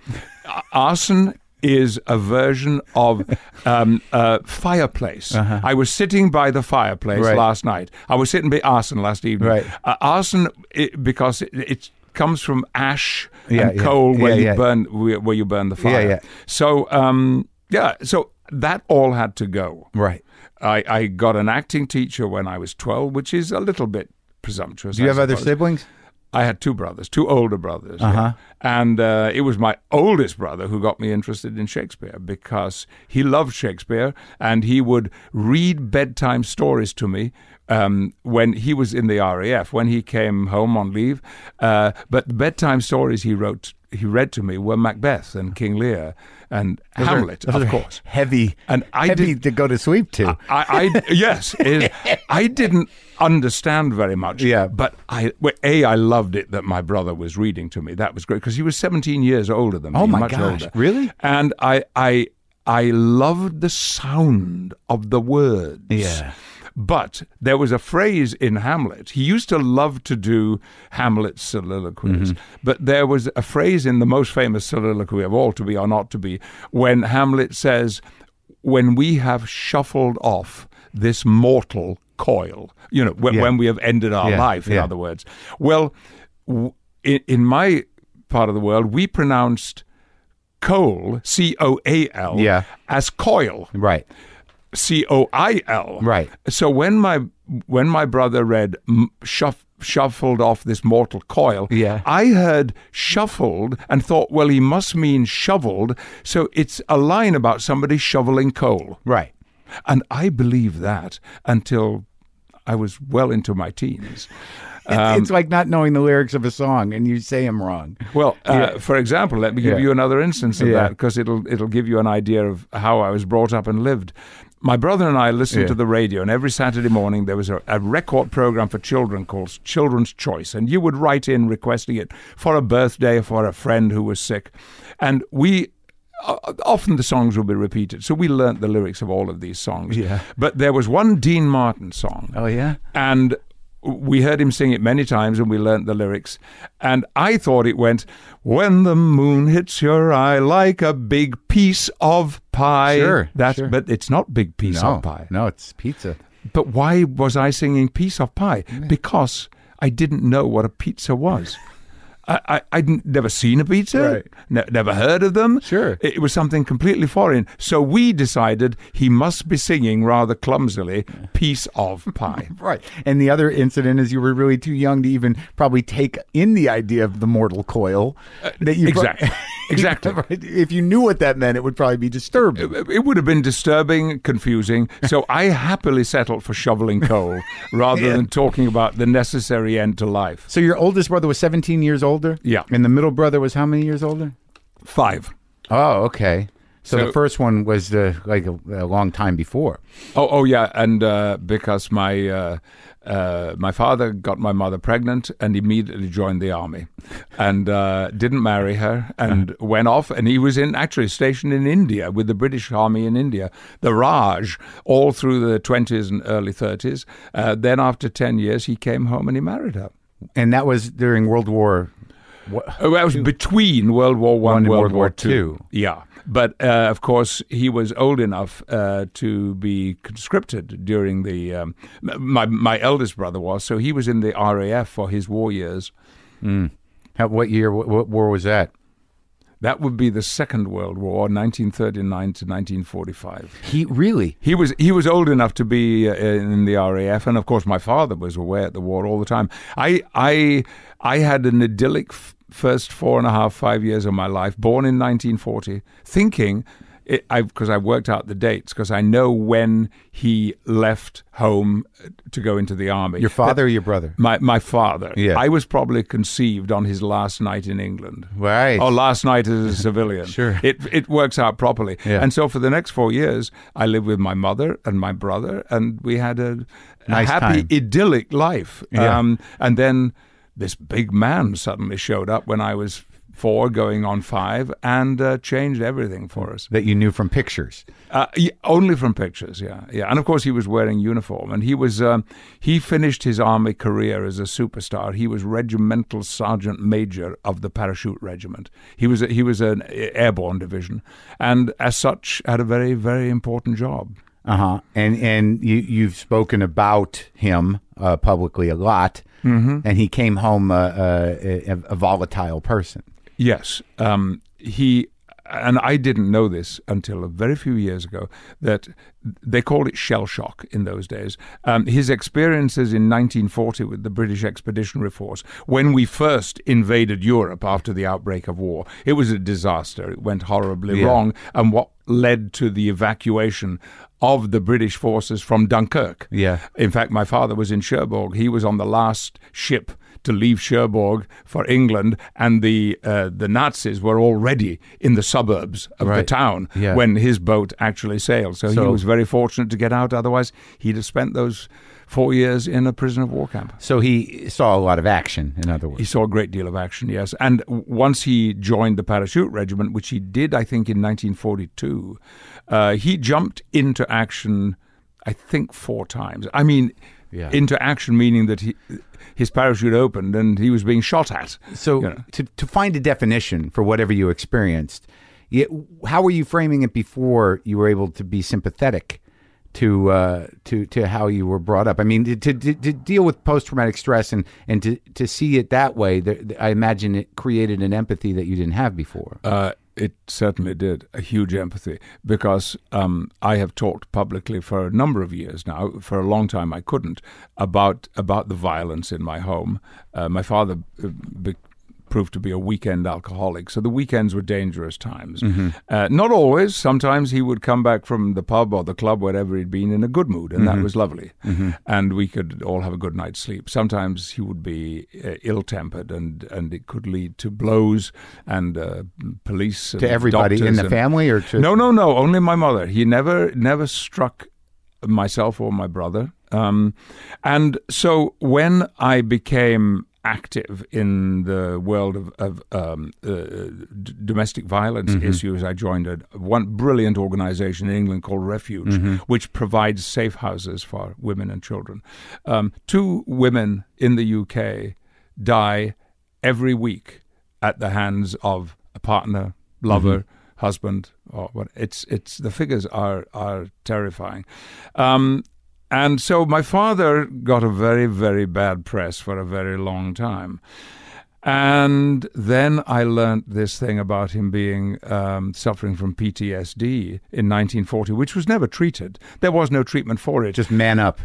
Arson is a version of um, uh, fireplace. Uh-huh. I was sitting by the fireplace right. last night. I was sitting by arson last evening. Right. Uh, arson, it, because it, it comes from ash yeah, and yeah. coal yeah, where yeah. you burn where you burn the fire. Yeah, yeah. So um, yeah, so that all had to go. Right. I, I got an acting teacher when I was twelve, which is a little bit presumptuous. Do you I have suppose. other siblings? I had two brothers, two older brothers. Uh-huh. Yeah. And uh, it was my oldest brother who got me interested in Shakespeare, because he loved Shakespeare and he would read bedtime stories to me um, when he was in the R A F, when he came home on leave. Uh, but the bedtime stories he wrote, he read to me were Macbeth and King Lear and those Hamlet, are, of course. Heavy, and I heavy did, to go to sleep to. I, I, I yes, is, I didn't understand very much. Yeah, but I, well, a, I loved it that my brother was reading to me. That was great because he was seventeen years older than me. Oh my much gosh, older. Really? And I, I, I loved the sound of the words. Yeah. But there was a phrase in Hamlet. He used to love to do Hamlet's soliloquies, mm-hmm. but there was a phrase in the most famous soliloquy of all, To Be or Not to Be, when Hamlet says, when we have shuffled off this mortal coil, you know, w- yeah. when we have ended our yeah. life, in yeah. other words. Well, w- in, in my part of the world, we pronounced coal, C O A L, yeah. as coil. Right. C O I L. Right. So when my when my brother read shuff, shuffled off this mortal coil, yeah. I heard shuffled and thought, well, he must mean shoveled. So it's a line about somebody shoveling coal. Right. And I believed that until I was well into my teens. Um, it's like not knowing the lyrics of a song and you say them wrong. Well, uh, yeah. for example, let me give yeah. you another instance of yeah. that, because it'll, it'll give you an idea of how I was brought up and lived. My brother and I listened yeah. to the radio, and every Saturday morning there was a, a record program for children called Children's Choice, and you would write in requesting it for a birthday or for a friend who was sick. And we... often the songs will be repeated, so we learnt the lyrics of all of these songs. Yeah. But there was one Dean Martin song. Oh, yeah? And we heard him sing it many times, and we learnt the lyrics. And I thought it went, when the moon hits your eye like a big piece of pie. Sure, That's, sure. But it's not big piece no, of pie. No, it's pizza. But why was I singing piece of pie? Yeah. Because I didn't know what a pizza was. I, I, I'd never seen a pizza, right. ne- never heard of them. Sure. It, it was something completely foreign. So we decided he must be singing rather clumsily, yeah. piece of pie. Right. And the other incident is you were really too young to even probably take in the idea of the mortal coil. Uh, that you exactly. Pro- exactly. If you knew what that meant, it would probably be disturbing. It, it would have been disturbing, confusing. So I happily settled for shoveling coal rather yeah. than talking about the necessary end to life. So your oldest brother was seventeen years old? Older? Yeah. And the middle brother was how many years older? Five. Oh, okay. So, so the first one was uh, like a, a long time before. Oh, oh yeah. And uh, because my uh, uh, my father got my mother pregnant and immediately joined the army and uh, didn't marry her and went off. And he was in actually stationed in India with the British Army in India, the Raj, all through the twenties and early thirties. Uh, then after ten years, he came home and he married her. And that was during World War... What? Oh, that was between World War One and World, World War Two. Yeah, but uh, of course he was old enough uh, to be conscripted during the. Um, my my eldest brother was, so he was in the R A F for his war years. Mm. How, what year? What, what war was that? That would be the Second World War, nineteen thirty-nine to nineteen forty-five. He really? He was he was old enough to be uh, in the R A F, and of course my father was away at the war all the time. I I I had an idyllic f- first four and a half, five years of my life, born in nineteen forty, thinking, because I've, I've worked out the dates, because I know when he left home to go into the army. Your father but, or your brother? My my father. Yeah. I was probably conceived on his last night in England. Right. Or last night as a civilian. Sure. It it works out properly. Yeah. And so for the next four years, I lived with my mother and my brother, and we had a, nice a happy, time. idyllic life. Yeah. Um, and then this big man suddenly showed up when I was... four going on five, and uh, changed everything for us. That you knew from pictures? Uh, yeah, only from pictures, yeah. yeah. And of course he was wearing uniform, and he was um, he finished his army career as a superstar. He was regimental sergeant major of the parachute regiment. He was a, he was an airborne division, and as such had a very, very important job. Uh-huh. And and you, you've spoken about him uh, publicly a lot, mm-hmm. and he came home a, a, a volatile person. Yes, um, he and I didn't know this until a very few years ago, that they called it shell shock in those days. Um, his experiences in nineteen forty with the British Expeditionary Force, when we first invaded Europe after the outbreak of war, it was a disaster. It went horribly yeah. wrong. And what led to the evacuation of the British forces from Dunkirk. Yeah. In fact, my father was in Cherbourg. He was on the last ship to leave Cherbourg for England, and the uh, the Nazis were already in the suburbs of right. the town yeah. when his boat actually sailed. So, so he was very fortunate to get out. Otherwise, he'd have spent those four years in a prisoner of war camp. So he saw a lot of action, in other words. He saw a great deal of action, yes. And once he joined the parachute regiment, which he did, I think, in nineteen forty-two, uh, he jumped into action, I think, four times. I mean... Yeah. Into action, meaning that he, his parachute opened and he was being shot at. So you know. to, to find a definition for whatever you experienced, it, how were you framing it before you were able to be sympathetic to uh, to, to how you were brought up? I mean, to, to, to deal with post-traumatic stress and, and to, to see it that way, the, I imagine it created an empathy that you didn't have before. Uh, it certainly did, a huge empathy, because um, I have talked publicly for a number of years now, for a long time I couldn't, about about the violence in my home. Uh, my father be- proved to be a weekend alcoholic, so the weekends were dangerous times. Mm-hmm. Uh, not always. Sometimes he would come back from the pub or the club, wherever he'd been, in a good mood, and mm-hmm. that was lovely. Mm-hmm. And we could all have a good night's sleep. Sometimes he would be uh, ill-tempered, and, and it could lead to blows and uh, police. To and everybody in the and, family? Or to- No, no, no, only my mother. He never, never struck myself or my brother. Um, and so when I became... active in the world of, of um, uh, d- domestic violence mm-hmm. issues. I joined a one brilliant organization in England called Refuge, mm-hmm. which provides safe houses for women and children. Um, two women in the U K die every week at the hands of a partner, lover, mm-hmm. husband, or what. It's it's the figures are are terrifying. Um, And so my father got a very, very bad press for a very long time. And then I learned this thing about him being um, suffering from P T S D in nineteen forty, which was never treated. There was no treatment for it. Just man up.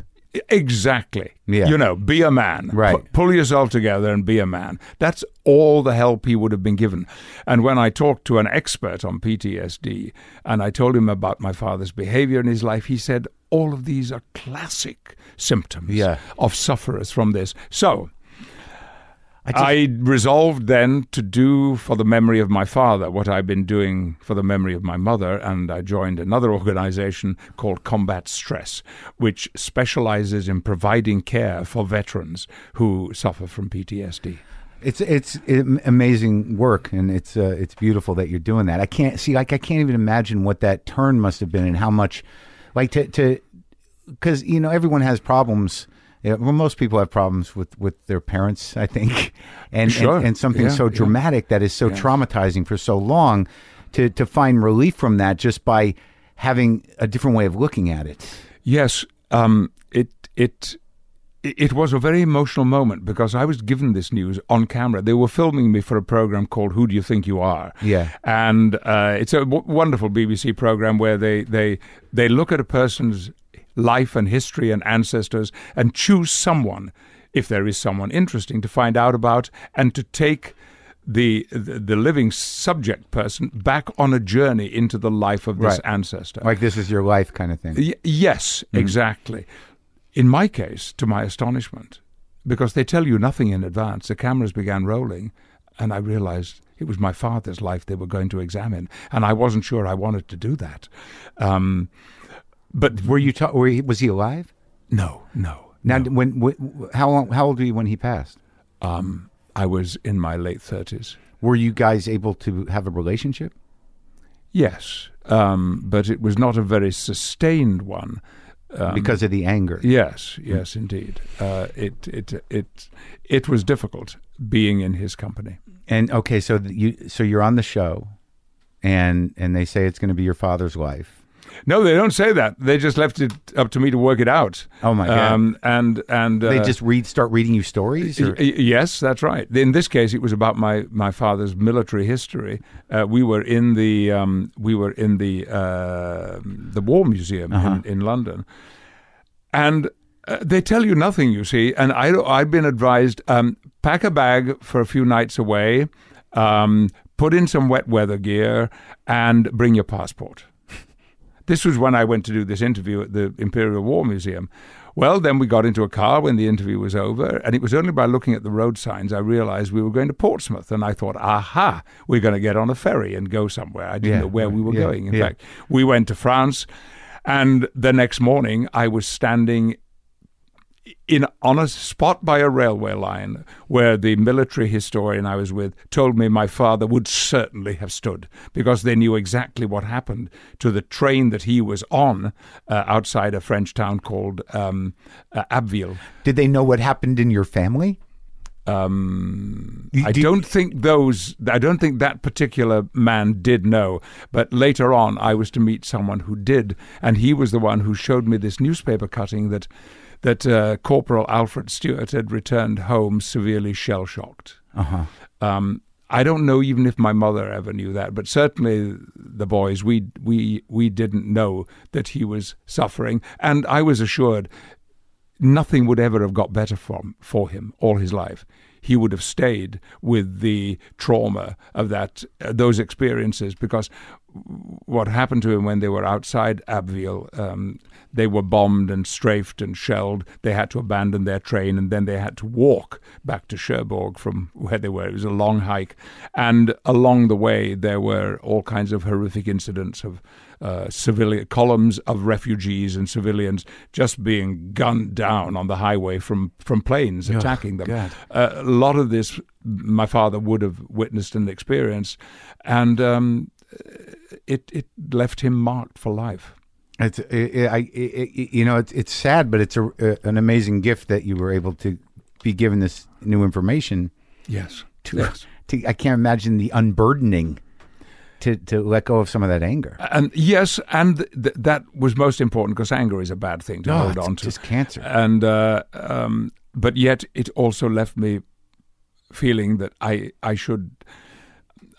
Exactly. Yeah. You know, be a man. Right. P- pull yourself together and be a man. That's all the help he would have been given. And when I talked to an expert on P T S D and I told him about my father's behavior in his life, he said, all of these are classic symptoms yeah. of sufferers from this. So I, just, I resolved then to do for the memory of my father what I've been doing for the memory of my mother, and I joined another organization called Combat Stress, which specializes in providing care for veterans who suffer from P T S D. It's it's amazing work, and it's uh, it's beautiful that you're doing that. I can't see like I can't even imagine what that turn must have been and how much. Like to, to, because, you know, everyone has problems. You know, well, most people have problems with, with their parents, I think. And sure. and, and something yeah, so dramatic yeah. that is so yeah. traumatizing for so long to, to find relief from that just by having a different way of looking at it. Yes. Um, it, it, It was a very emotional moment because I was given this news on camera. They were filming me for a program called Who Do You Think You Are? Yeah. And uh, it's a w- wonderful B B C program where they, they, they look at a person's life and history and ancestors and choose someone, if there is someone interesting, to find out about and to take the the living subject person back on a journey into the life of this right. ancestor. Like this is your life kind of thing. Y- yes, mm-hmm. exactly. In my case, to my astonishment, because they tell you nothing in advance, the cameras began rolling, and I realized it was my father's life they were going to examine, and I wasn't sure I wanted to do that. Um, but were you? Ta- were he, was he alive? No, no. Now, no. when wh- how long, how old were you when he passed? Um, I was in my late thirties. Were you guys able to have a relationship? Yes, um, but it was not a very sustained one. Um, because of the anger. Yes, yes, indeed. Uh, it it it it was difficult being in his company. And okay, so you so you're on the show, and and they say it's going to be your father's life. No, they don't say that. They just left it up to me to work it out. Oh my God! Um, and and uh, they just read, start reading you stories. Or? Yes, that's right. In this case, it was about my my father's military history. Uh, we were in the um, we were in the uh, the War Museum uh-huh. in, in London, and uh, they tell you nothing, you see. And I I've been advised um, pack a bag for a few nights away, um, put in some wet weather gear, and bring your passport. This was when I went to do this interview at the Imperial War Museum. Well, then we got into a car when the interview was over, and it was only by looking at the road signs I realized we were going to Portsmouth, and I thought, aha, we're going to get on a ferry and go somewhere. I didn't yeah, know where we were yeah, going. In yeah. fact, we went to France, and the next morning I was standing in on a spot by a railway line where the military historian I was with told me my father would certainly have stood, because they knew exactly what happened to the train that he was on uh, outside a French town called um, uh, Abbeville. Did they know what happened in your family? Um, I don't think those, I don't think that particular man did know, but later on I was to meet someone who did, and he was the one who showed me this newspaper cutting that that uh, Corporal Alfred Stewart had returned home severely shell-shocked. Uh-huh. Um, I don't know even if my mother ever knew that, but certainly the boys, we we we didn't know that he was suffering, and I was assured nothing would ever have got better from, for him all his life. He would have stayed with the trauma of that, uh, those experiences, because what happened to him when they were outside Abbeville, um, they were bombed and strafed and shelled. They had to abandon their train, and then they had to walk back to Cherbourg from where they were. It was a long hike. And along the way, there were all kinds of horrific incidents of uh, civilian columns of refugees and civilians just being gunned down on the highway from, from planes attacking oh, them. Uh, a lot of this my father would have witnessed and experienced, and um, it it left him marked for life. It's it, I it, you know it's it's sad, but it's a, a, an amazing gift that you were able to be given this new information. Yes, to, yes. To, I can't imagine the unburdening to to let go of some of that anger. And yes, and th that was most important, because anger is a bad thing to no, hold on to. It's cancer. And uh, um, but yet it also left me feeling that I I should.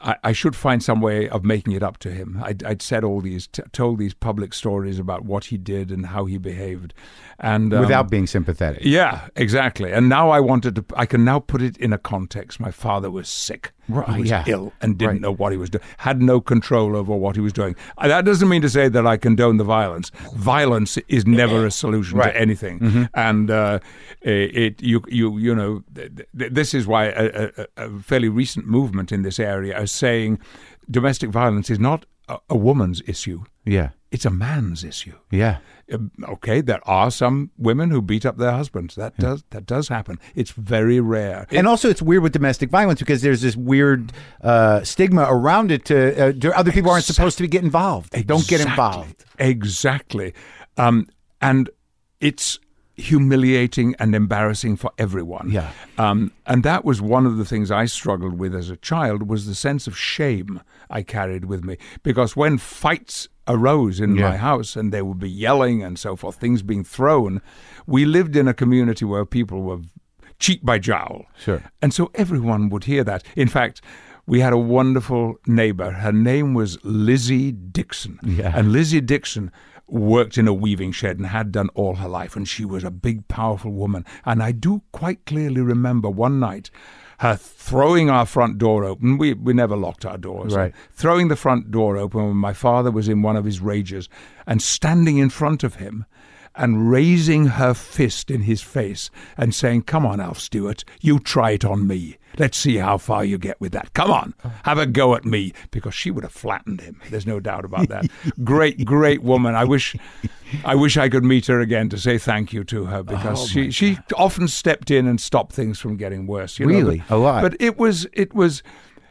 I, I should find some way of making it up to him. I'd, I'd said all these, t told these public stories about what he did and how he behaved, and um, without being sympathetic. Yeah, exactly. And now I wanted to. I can now put it in a context. My father was sick. Right. He was yeah. ill and didn't right. know what he was doing. Had no control over what he was doing. I, that doesn't mean to say that I condone the violence. Violence is never a solution right. to anything. Mm-hmm. And uh, it, you, you, you know, th th this is why a, a, a fairly recent movement in this area is saying domestic violence is not a, a woman's issue. Yeah, it's a man's issue. Yeah. Okay, there are some women who beat up their husbands. That yeah. does that does happen. It's very rare. And it, also it's weird with domestic violence because there's this weird uh, stigma around it. To, uh, to other people exactly. aren't supposed to get involved. They don't exactly. get involved. Exactly. Um, and it's humiliating and embarrassing for everyone. Yeah. Um, and that was one of the things I struggled with as a child, was the sense of shame I carried with me. Because when fights arose in yeah. my house, and they would be yelling and so forth, things being thrown. We lived in a community where people were cheek by jowl. Sure. And so everyone would hear that. In fact, we had a wonderful neighbor. Her name was Lizzie Dixon. Yeah. And Lizzie Dixon worked in a weaving shed and had done all her life, and she was a big, powerful woman. And I do quite clearly remember one night her throwing our front door open. We, we never locked our doors. Right. Throwing the front door open when my father was in one of his rages, and standing in front of him and raising her fist in his face and saying, "Come on, Alf Stewart, you try it on me. Let's see how far you get with that. Come on, have a go at me." Because she would have flattened him. There's no doubt about that. Great, great woman. I wish I wish I could meet her again to say thank you to her, because oh, she, she often stepped in and stopped things from getting worse. You really? Know? But, a lot. But it was, it was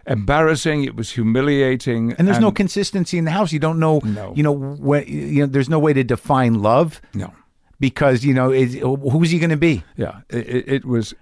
embarrassing. It was humiliating. And there's and, no consistency in the house. You don't know, no. you know, when, you know, there's no way to define love. No. Because, you know, it, who's he going to be? Yeah, it, it was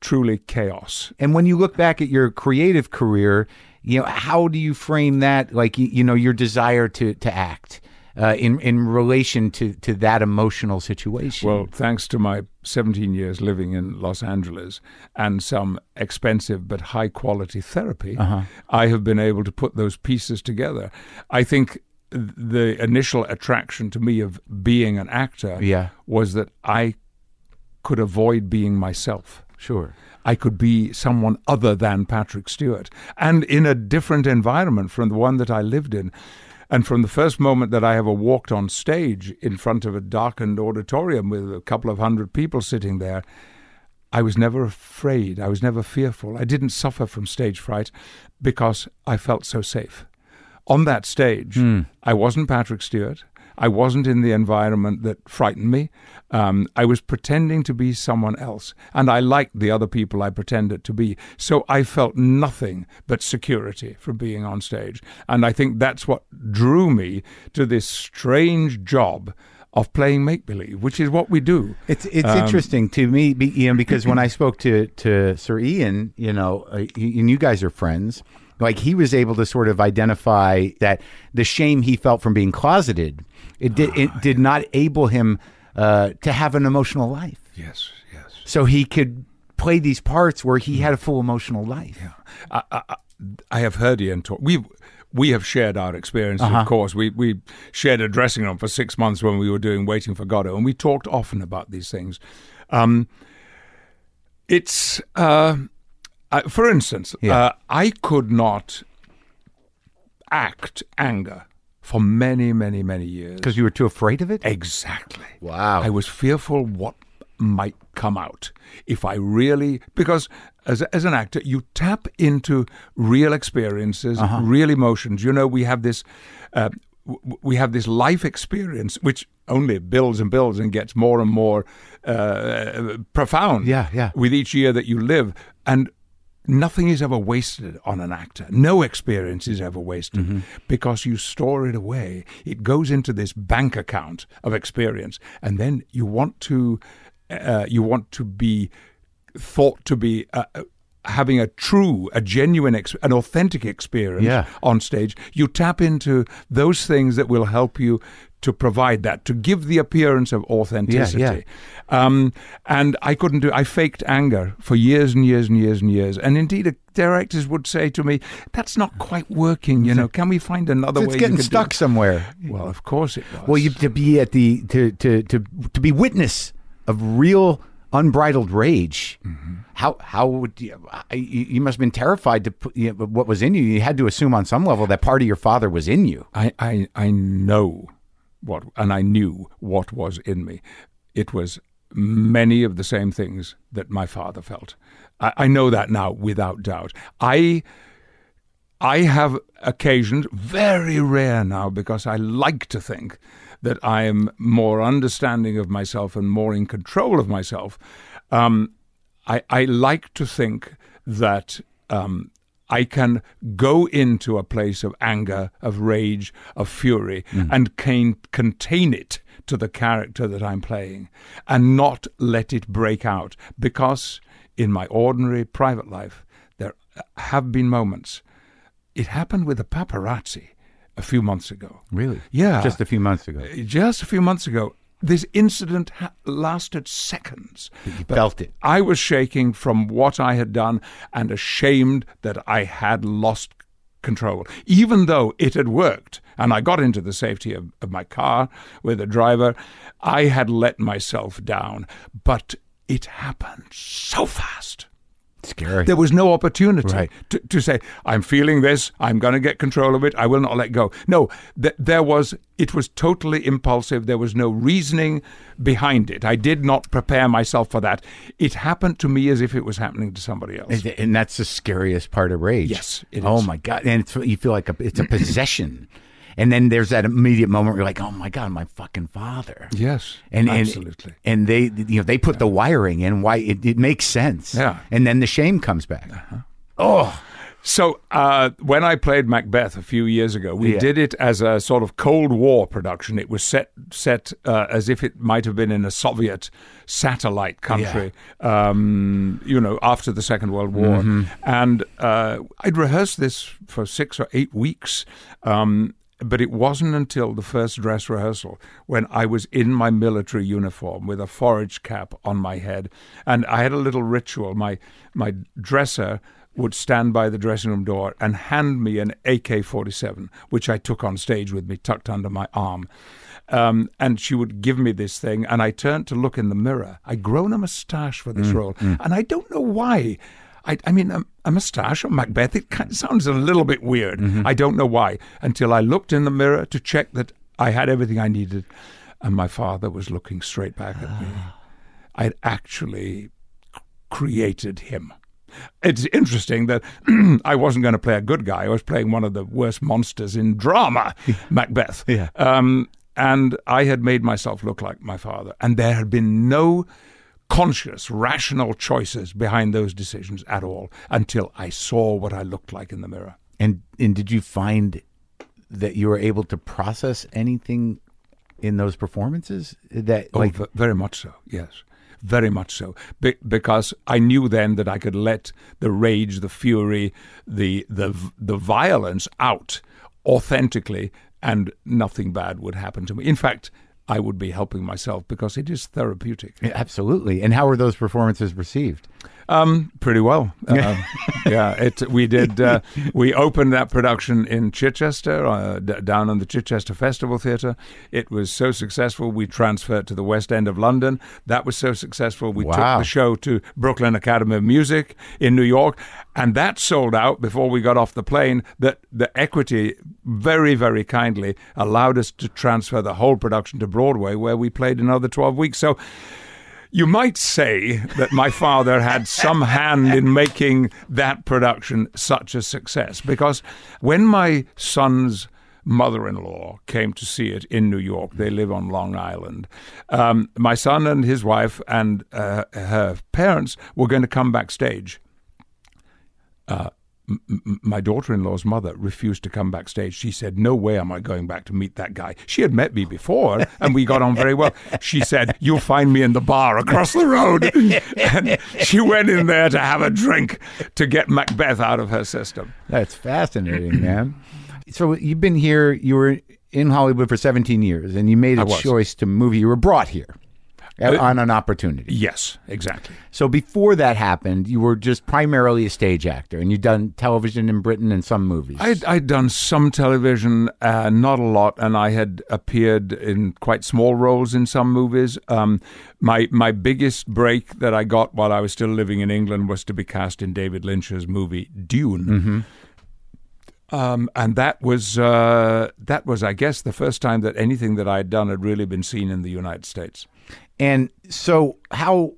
truly chaos. And when you look back at your creative career, you know, how do you frame that? Like, you, you know, your desire to, to act uh, in in relation to, to that emotional situation? Well, thanks to my seventeen years living in Los Angeles and some expensive but high-quality therapy, uh-huh. I have been able to put those pieces together. I think the initial attraction to me of being an actor yeah. was that I could avoid being myself. Sure. I could be someone other than Patrick Stewart, and in a different environment from the one that I lived in. And from the first moment that I ever walked on stage in front of a darkened auditorium with a couple of hundred people sitting there, I was never afraid. I was never fearful. I didn't suffer from stage fright because I felt so safe. On that stage, mm. I wasn't Patrick Stewart. I wasn't in the environment that frightened me. Um, I was pretending to be someone else, and I liked the other people I pretended to be. So I felt nothing but security from being on stage. And I think that's what drew me to this strange job of playing make-believe, which is what we do. It's it's um, interesting to me, Ian, because when I spoke to, to Sir Ian, you know, uh, and you guys are friends, like he was able to sort of identify that the shame he felt from being closeted, it did, it did not able him uh, to have an emotional life. Yes, yes. So he could play these parts where he had a full emotional life. Yeah. I, I, I have heard Ian talk. We've, we have shared our experiences, uh-huh. of course. We, we shared a dressing room for six months when we were doing Waiting for Godot, and we talked often about these things. Um, it's... Uh, Uh, for instance, yeah. uh, I could not act anger for many, many, many years. Because you were too afraid of it? Exactly. Wow. I was fearful what might come out if I really... Because as as an actor, you tap into real experiences, uh-huh. real emotions. You know, we have this... Uh, we have this life experience which only builds and builds and gets more and more uh, profound yeah, yeah. with each year that you live. And nothing is ever wasted on an actor. No experience is ever wasted mm-hmm. because you store it away. It goes into this bank account of experience. And then you want to, uh, you want to be thought to be... Uh, having a true, a genuine, ex- an authentic experience yeah. on stage, you tap into those things that will help you to provide that, to give the appearance of authenticity. Yeah, yeah. Um, and I couldn't do, I faked anger for years and years and years and years. And indeed, directors would say to me, that's not quite working, you know, can we find another way? It's getting stuck somewhere. Well, of course it was. Well, you, to be at the, to, to, to, to be witness of real unbridled rage. Mm-hmm. How how would you, you must have been terrified to put, you know, what was in you. You had to assume on some level that part of your father was in you. I, I I know what, and I knew what was in me. It was many of the same things that my father felt. I, I know that now without doubt. I I have occasions, very rare now, because I like to think that I am more understanding of myself and more in control of myself. Um, I, I like to think that um, I can go into a place of anger, of rage, of fury, mm. and can contain it to the character that I'm playing and not let it break out. Because in my ordinary private life, there have been moments. It happened with the paparazzi. A few months ago. Really? Yeah. Just a few months ago. Just a few months ago. This incident ha- lasted seconds. You felt it. I was shaking from what I had done and ashamed that I had lost control, even though it had worked. And I got into the safety of, of my car with a driver. I had let myself down, but it happened so fast. Scary. There was no opportunity right. to, to say, I'm feeling this, I'm going to get control of it, I will not let go. No, th- there was, it was totally impulsive. There was no reasoning behind it. I did not prepare myself for that. It happened to me as if it was happening to somebody else. And, and that's the scariest part of rage. Yes, it oh is. Oh my God. And it's, you feel like a, it's a possession. And then there's that immediate moment where you're like, oh my God, my fucking father. Yes, and, absolutely. And, and they, you know, they put yeah. the wiring in. Why it, it makes sense. Yeah. And then the shame comes back. Uh-huh. Oh. So uh, when I played Macbeth a few years ago, we yeah. did it as a sort of Cold War production. It was set set uh, as if it might have been in a Soviet satellite country, yeah. um, you know, after the Second World War. Mm-hmm. And uh, I'd rehearsed this for six or eight weeks. Um But it wasn't until the first dress rehearsal when I was in my military uniform with a forage cap on my head. And I had a little ritual. My my dresser would stand by the dressing room door and hand me an A K forty-seven, which I took on stage with me tucked under my arm. Um, and she would give me this thing, and I turned to look in the mirror. I'd grown a mustache for this mm, role, mm. and I don't know why. I, I mean, a, a mustache or Macbeth, it kind of sounds a little bit weird. Mm-hmm. I don't know why, until I looked in the mirror to check that I had everything I needed, and my father was looking straight back at me. I'd actually created him. It's interesting that I wasn't going to play a good guy. I was playing one of the worst monsters in drama, Macbeth. Yeah. Um, and I had made myself look like my father, and there had been no conscious, rational choices behind those decisions at all until I saw what I looked like in the mirror. And and did you find that you were able to process anything in those performances? That oh, like v- very much so, yes. Very much so, Be- because I knew then that I could let the rage, the fury, the the the violence out authentically, and nothing bad would happen to me. In fact, I would be helping myself because it is therapeutic. Yeah, absolutely. And how were those performances received? Um, pretty well. Uh, yeah, it, we did. Uh, we opened that production in Chichester, uh, d- down on the Chichester Festival Theatre. It was so successful, we transferred to the West End of London. That was so successful, we wow. took the show to Brooklyn Academy of Music in New York, and that sold out before we got off the plane. That the Equity very, very kindly allowed us to transfer the whole production to Broadway, where we played another twelve weeks. So you might say that my father had some hand in making that production such a success, because when my son's mother-in-law came to see it in New York, they live on Long Island, um, my son and his wife and uh, her parents were going to come backstage. Uh, m- m- my daughter-in-law's mother refused to come backstage. She said, no way am I going back to meet that guy. She had met me before, and we got on very well. She said, you'll find me in the bar across the road. And she went in there to have a drink to get Macbeth out of her system. That's fascinating, man. So you've been here, you were in Hollywood for seventeen years, and you made a choice to move. You were brought here. Uh, on an opportunity. Yes, exactly. So before that happened, you were just primarily a stage actor, and you'd done television in Britain and some movies. I'd, I'd done some television, uh, not a lot, and I had appeared in quite small roles in some movies. Um, my my biggest break that I got while I was still living in England was to be cast in David Lynch's movie Dune. Mm-hmm. Um, and that was, uh, that was, I guess, the first time that anything that I had done had really been seen in the United States. And so how,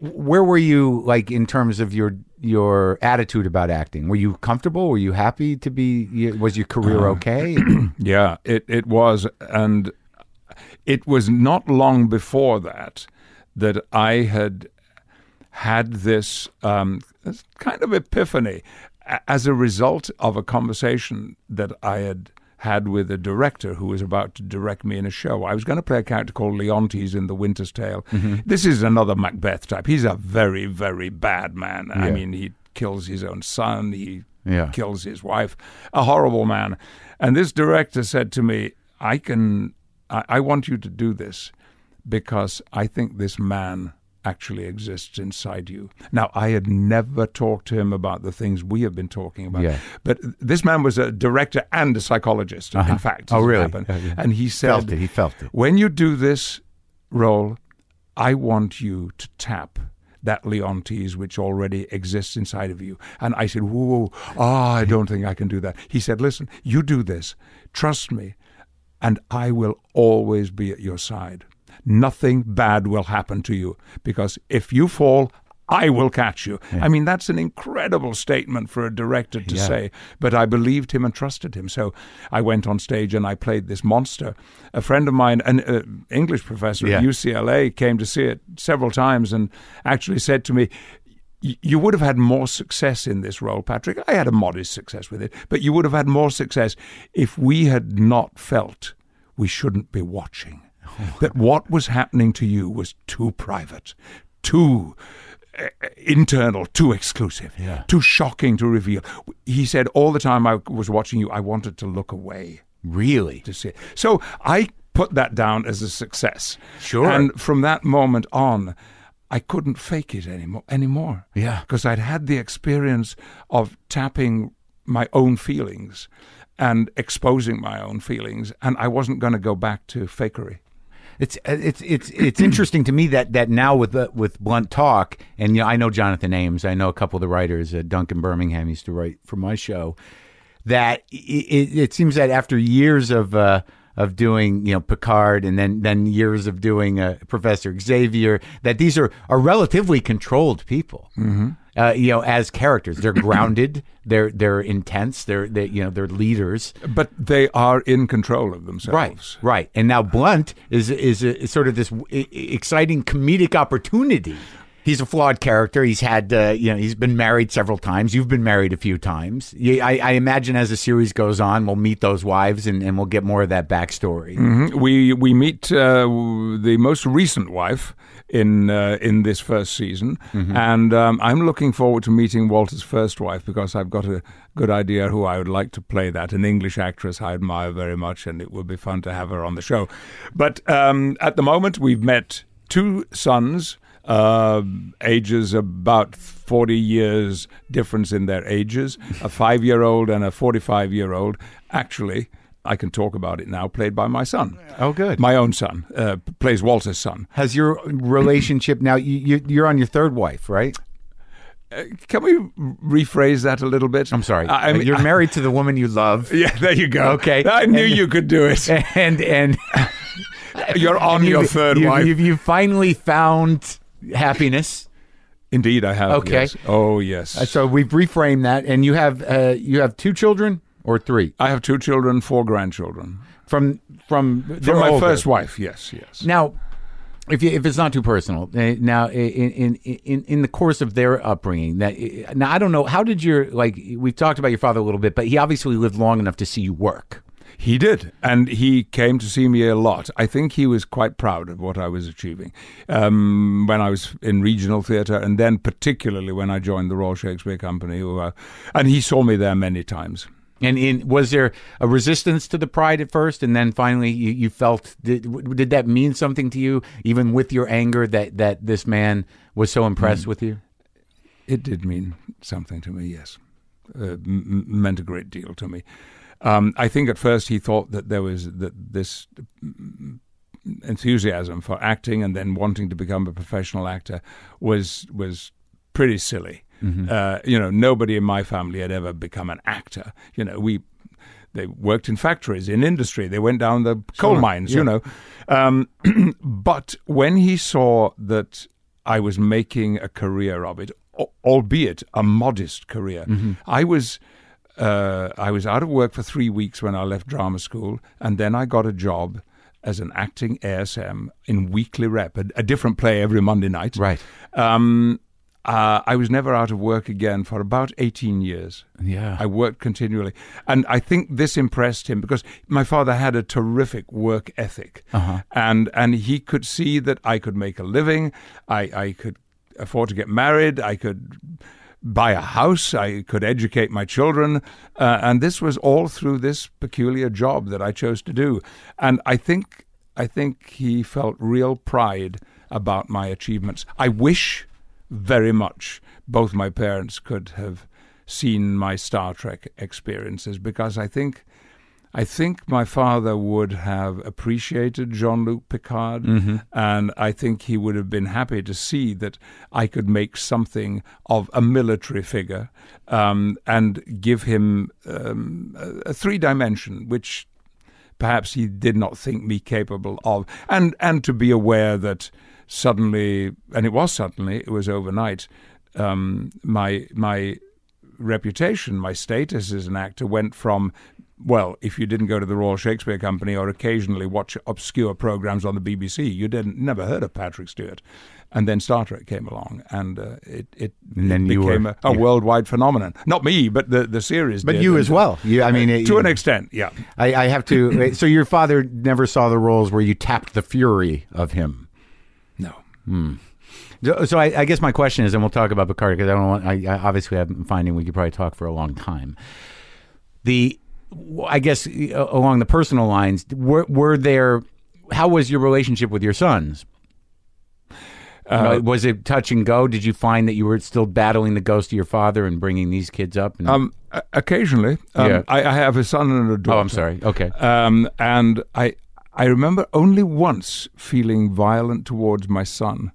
where were you, like, in terms of your your attitude about acting? Were you comfortable? Were you happy to be, was your career uh, okay? Yeah, it, it was. And it was not long before that that I had had this, um, this kind of epiphany as a result of a conversation that I had had with a director who was about to direct me in a show. I was going to play a character called Leontes in The Winter's Tale. Mm-hmm. This is another Macbeth type. He's a very, very bad man. Yeah. I mean, he kills his own son. He yeah. kills his wife. A horrible man. And this director said to me, I can, I, I want you to do this because I think this man actually exists inside you. Now, I had never talked to him about the things we have been talking about. Yeah. But this man was a director and a psychologist, uh-huh. in fact. Oh, really? Oh, yeah. And he said, felt it. He felt it. When you do this role, I want you to tap that Leontes which already exists inside of you. And I said, whoa, oh, I don't think I can do that. He said, listen, you do this. Trust me, and I will always be at your side. Nothing bad will happen to you, because if you fall, I will catch you. Yeah. I mean, that's an incredible statement for a director to yeah. say, but I believed him and trusted him. So I went on stage and I played this monster. A friend of mine, an uh, English professor yeah. at U C L A, came to see it several times and actually said to me, you would have had more success in this role, Patrick. I had a modest success with it, but you would have had more success if we had not felt we shouldn't be watching. That what was happening to you was too private, too uh, internal, too exclusive, yeah. too shocking to reveal. He said all the time I was watching you, I wanted to look away. Really? To see it. So I put that down as a success. Sure. And from that moment on, I couldn't fake it anymore. anymore. Yeah. Because I'd had the experience of tapping my own feelings and exposing my own feelings, and I wasn't going to go back to fakery. It's it's it's it's interesting to me that that now with uh, with Blunt Talk, and you know, I know Jonathan Ames, I know a couple of the writers, uh, Duncan Birmingham used to write for my show, that it, it, it seems that after years of uh, of doing, you know, Picard, and then then years of doing uh, Professor Xavier, that these are, are relatively controlled people. Mm-hmm. Uh, you know, as characters, they're grounded, they're they're intense, they're they you know they're leaders, but they are in control of themselves. Right, right. And now Blunt is is, a, is sort of this exciting comedic opportunity. He's a flawed character. He's had uh, you know he's been married several times. You've been married a few times. I, I imagine as the series goes on, we'll meet those wives, and, and we'll get more of that backstory. Mm-hmm. We we meet uh, the most recent wife in uh, in this first season, mm-hmm. and um, I'm looking forward to meeting Walter's first wife, because I've got a good idea who I would like to play that, an English actress I admire very much, and it would be fun to have her on the show. But um, at the moment, we've met two sons, uh, ages about forty years difference in their ages, a five-year-old and a forty-five-year-old, actually, I can talk about it now, played by my son. Oh, good. My own son, uh, plays Walter's son. Has your relationship now, you, you're on your third wife, right? Uh, can we rephrase that a little bit? I'm sorry. I, I mean, you're married I, to the woman you love. Yeah, there you go. Okay. I knew and, you could do it. And, and you're on and your third you, wife. You've you finally found happiness. Indeed, I have. Okay. Yes. Oh, yes. Uh, so we've reframed that. And you have uh, you have two children? Or three? I have two children, four grandchildren. From from, from my older. first wife, yes, yes. Now, if you, if it's not too personal, uh, now in, in in in the course of their upbringing, that uh, now I don't know, how did your, like, we've talked about your father a little bit, but he obviously lived long enough to see you work. He did, and he came to see me a lot. I think he was quite proud of what I was achieving um, when I was in regional theatre, and then particularly when I joined the Royal Shakespeare Company, who, uh, and he saw me there many times. And in, was there a resistance to the pride at first, and then finally you, you felt, did, did that mean something to you, even with your anger, that, that this man was so impressed mm. with you? It did mean something to me, yes. Uh, m- meant a great deal to me. Um, I think at first he thought that there was that this enthusiasm for acting and then wanting to become a professional actor was was pretty silly. Mm-hmm. Uh, you know, nobody in my family had ever become an actor. You know, we they worked in factories, in industry. They went down the coal sure. mines, yeah. you know. Um, but when he saw that I was making a career of it, albeit a modest career, mm-hmm. I was uh, I was out of work for three weeks when I left drama school, and then I got a job as an acting A S M in Weekly Rep, a, a different play every Monday night. Right. Um Uh, I was never out of work again for about eighteen years. Yeah. I worked continually. And I think this impressed him, because my father had a terrific work ethic. Uh-huh. And and he could see that I could make a living. I, I could afford to get married. I could buy a house. I could educate my children. Uh, and this was all through this peculiar job that I chose to do. And I think I think he felt real pride about my achievements. I wish very much both my parents could have seen my Star Trek experiences, because I think I think my father would have appreciated Jean-Luc Picard, mm-hmm. and I think he would have been happy to see that I could make something of a military figure um, and give him um, a, a three-dimension, which perhaps he did not think me capable of, and and to be aware that suddenly, and it was suddenly, it was overnight, um, my my reputation, my status as an actor went from, well, if you didn't go to the Royal Shakespeare Company or occasionally watch obscure programs on the B B C, you didn't never heard of Patrick Stewart. And then Star Trek came along, and uh, it it and then became you were, a, a yeah. worldwide phenomenon. Not me, but the, the series but did. But you and, as well. You, I mean, uh, it, to you, an extent, yeah. I, I have to. So your father never saw the roles where you tapped the fury of him. No. Hmm. So I, I guess my question is, and we'll talk about Picard, because I don't want. I, I obviously I'm finding we could probably talk for a long time. The I guess along the personal lines, were, were there, how was your relationship with your sons? Uh, you know, was it touch and go? Did you find that you were still battling the ghost of your father and bringing these kids up? And... Um, occasionally. Um, yeah. I, I have a son and a daughter. Oh, I'm sorry. Okay. Um, and I, I remember only once feeling violent towards my son,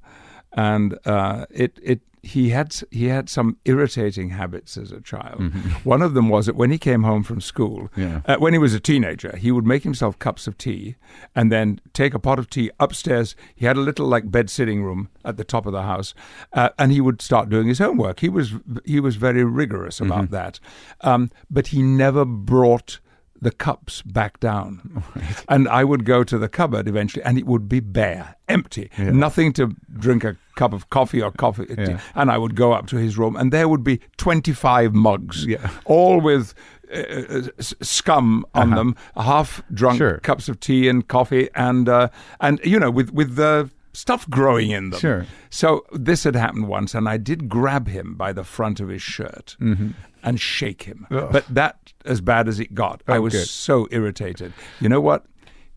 and uh, it, it, he had, he had some irritating habits as a child. Mm-hmm. One of them was that when he came home from school, yeah. uh, when he was a teenager, he would make himself cups of tea and then take a pot of tea upstairs. He had a little like bed sitting room at the top of the house, uh, and he would start doing his homework. He was, he was very rigorous about mm-hmm. that, um, but he never brought the cups back down. Right. And I would go to the cupboard eventually, and it would be bare, empty, yeah. nothing to drink a cup of coffee or coffee. Yeah. And I would go up to his room, and there would be twenty-five mugs, yeah. all with uh, scum on uh-huh. them, half-drunk sure. cups of tea and coffee, and, uh, and you know, with, with the stuff growing in them. Sure. So this had happened once, and I did grab him by the front of his shirt. Mm-hmm. And shake him. Ugh. But that, as bad as it got, oh, I was good. so irritated. You know what?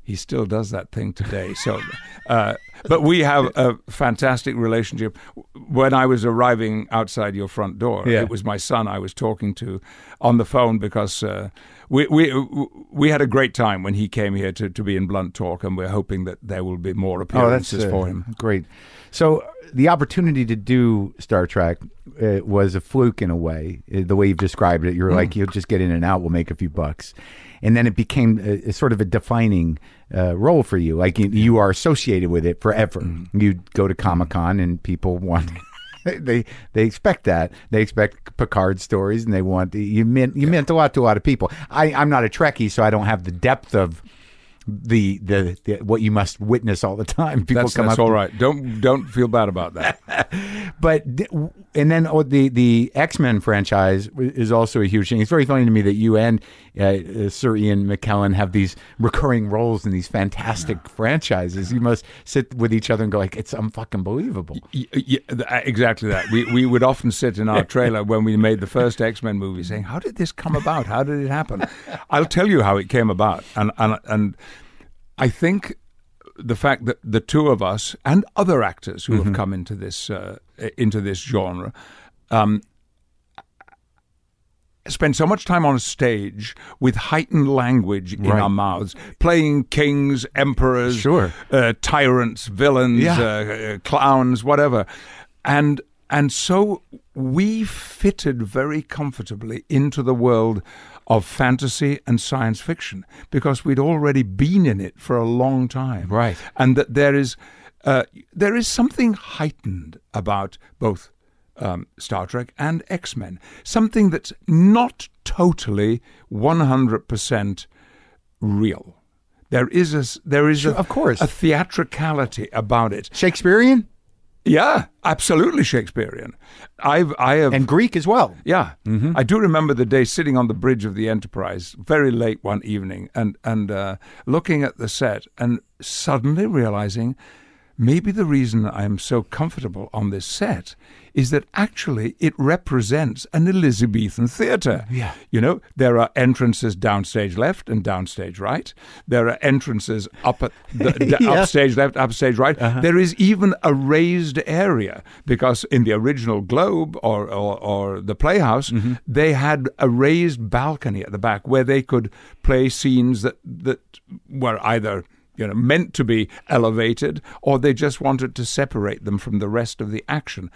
He still does that thing today. So, uh, but we have a fantastic relationship. When I was arriving outside your front door, yeah. it was my son I was talking to on the phone, because uh, we we we had a great time when he came here to, to be in Blunt Talk, and we're hoping that there will be more appearances oh, that's, uh, for him. Great. So the opportunity to do Star Trek uh, was a fluke in a way, the way you've described it. You're mm. like, you'll just get in and out, we'll make a few bucks. And then it became a, a sort of a defining uh, role for you. Like you, you are associated with it forever. Mm. You go to Comic-Con and people want, they they expect that. They expect Picard stories, and they want, you meant, you yeah. meant a lot to a lot of people. I, I'm not a Trekkie, so I don't have the depth of the, the, the what you must witness all the time. People that's come that's up all right. To, don't, don't feel bad about that. But, and then oh, the, the X-Men franchise is also a huge thing. It's very funny to me that you and uh, Sir Ian McKellen have these recurring roles in these fantastic yeah. franchises. You must sit with each other and go like, it's un-fucking believable. Y- y- exactly that. we, we would often sit in our trailer when we made the first X-Men movie saying, how did this come about? How did it happen? I'll tell you how it came about. And, and, and I think the fact that the two of us and other actors who mm-hmm. have come into this uh, into this genre um, spend so much time on a stage with heightened language in right. our mouths, playing kings, emperors, sure. uh, tyrants, villains, yeah. uh, uh, clowns, whatever, and and so we fitted very comfortably into the world of fantasy and science fiction, because we'd already been in it for a long time. Right. And that there is uh, there is something heightened about both um, Star Trek and X-Men, something that's not totally one hundred percent real. There is a, there is sure, a, of course. a theatricality about it. Shakespearean? Yeah, absolutely Shakespearean. I've, I have, and Greek as well. Yeah, mm-hmm. I do remember the day sitting on the bridge of the Enterprise, very late one evening, and and uh, looking at the set, and suddenly realizing maybe the reason I am so comfortable on this set is that actually it represents an Elizabethan theatre. Yeah, you know, there are entrances downstage left and downstage right. There are entrances up at the, d- yeah. upstage left, upstage right. Uh-huh. There is even a raised area, because in the original Globe or or, or the Playhouse, mm-hmm. they had a raised balcony at the back where they could play scenes that that were either, you know, meant to be elevated, or they just wanted to separate them from the rest of the action.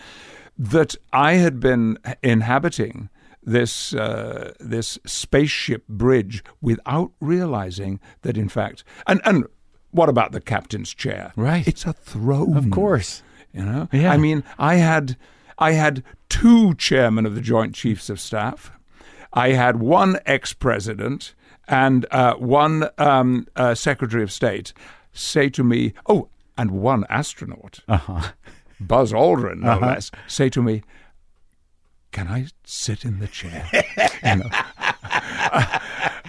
That I had been inhabiting this uh, this spaceship bridge without realizing that, in fact, and and what about the captain's chair? Right, it's a throne, of course. You know, yeah. I mean, I had I had two chairmen of the Joint Chiefs of Staff. I had one ex-president. And uh, one um, uh, Secretary of State say to me, oh, and one astronaut, uh-huh. Buzz Aldrin, no uh-huh. less, say to me, can I sit in the chair? You know?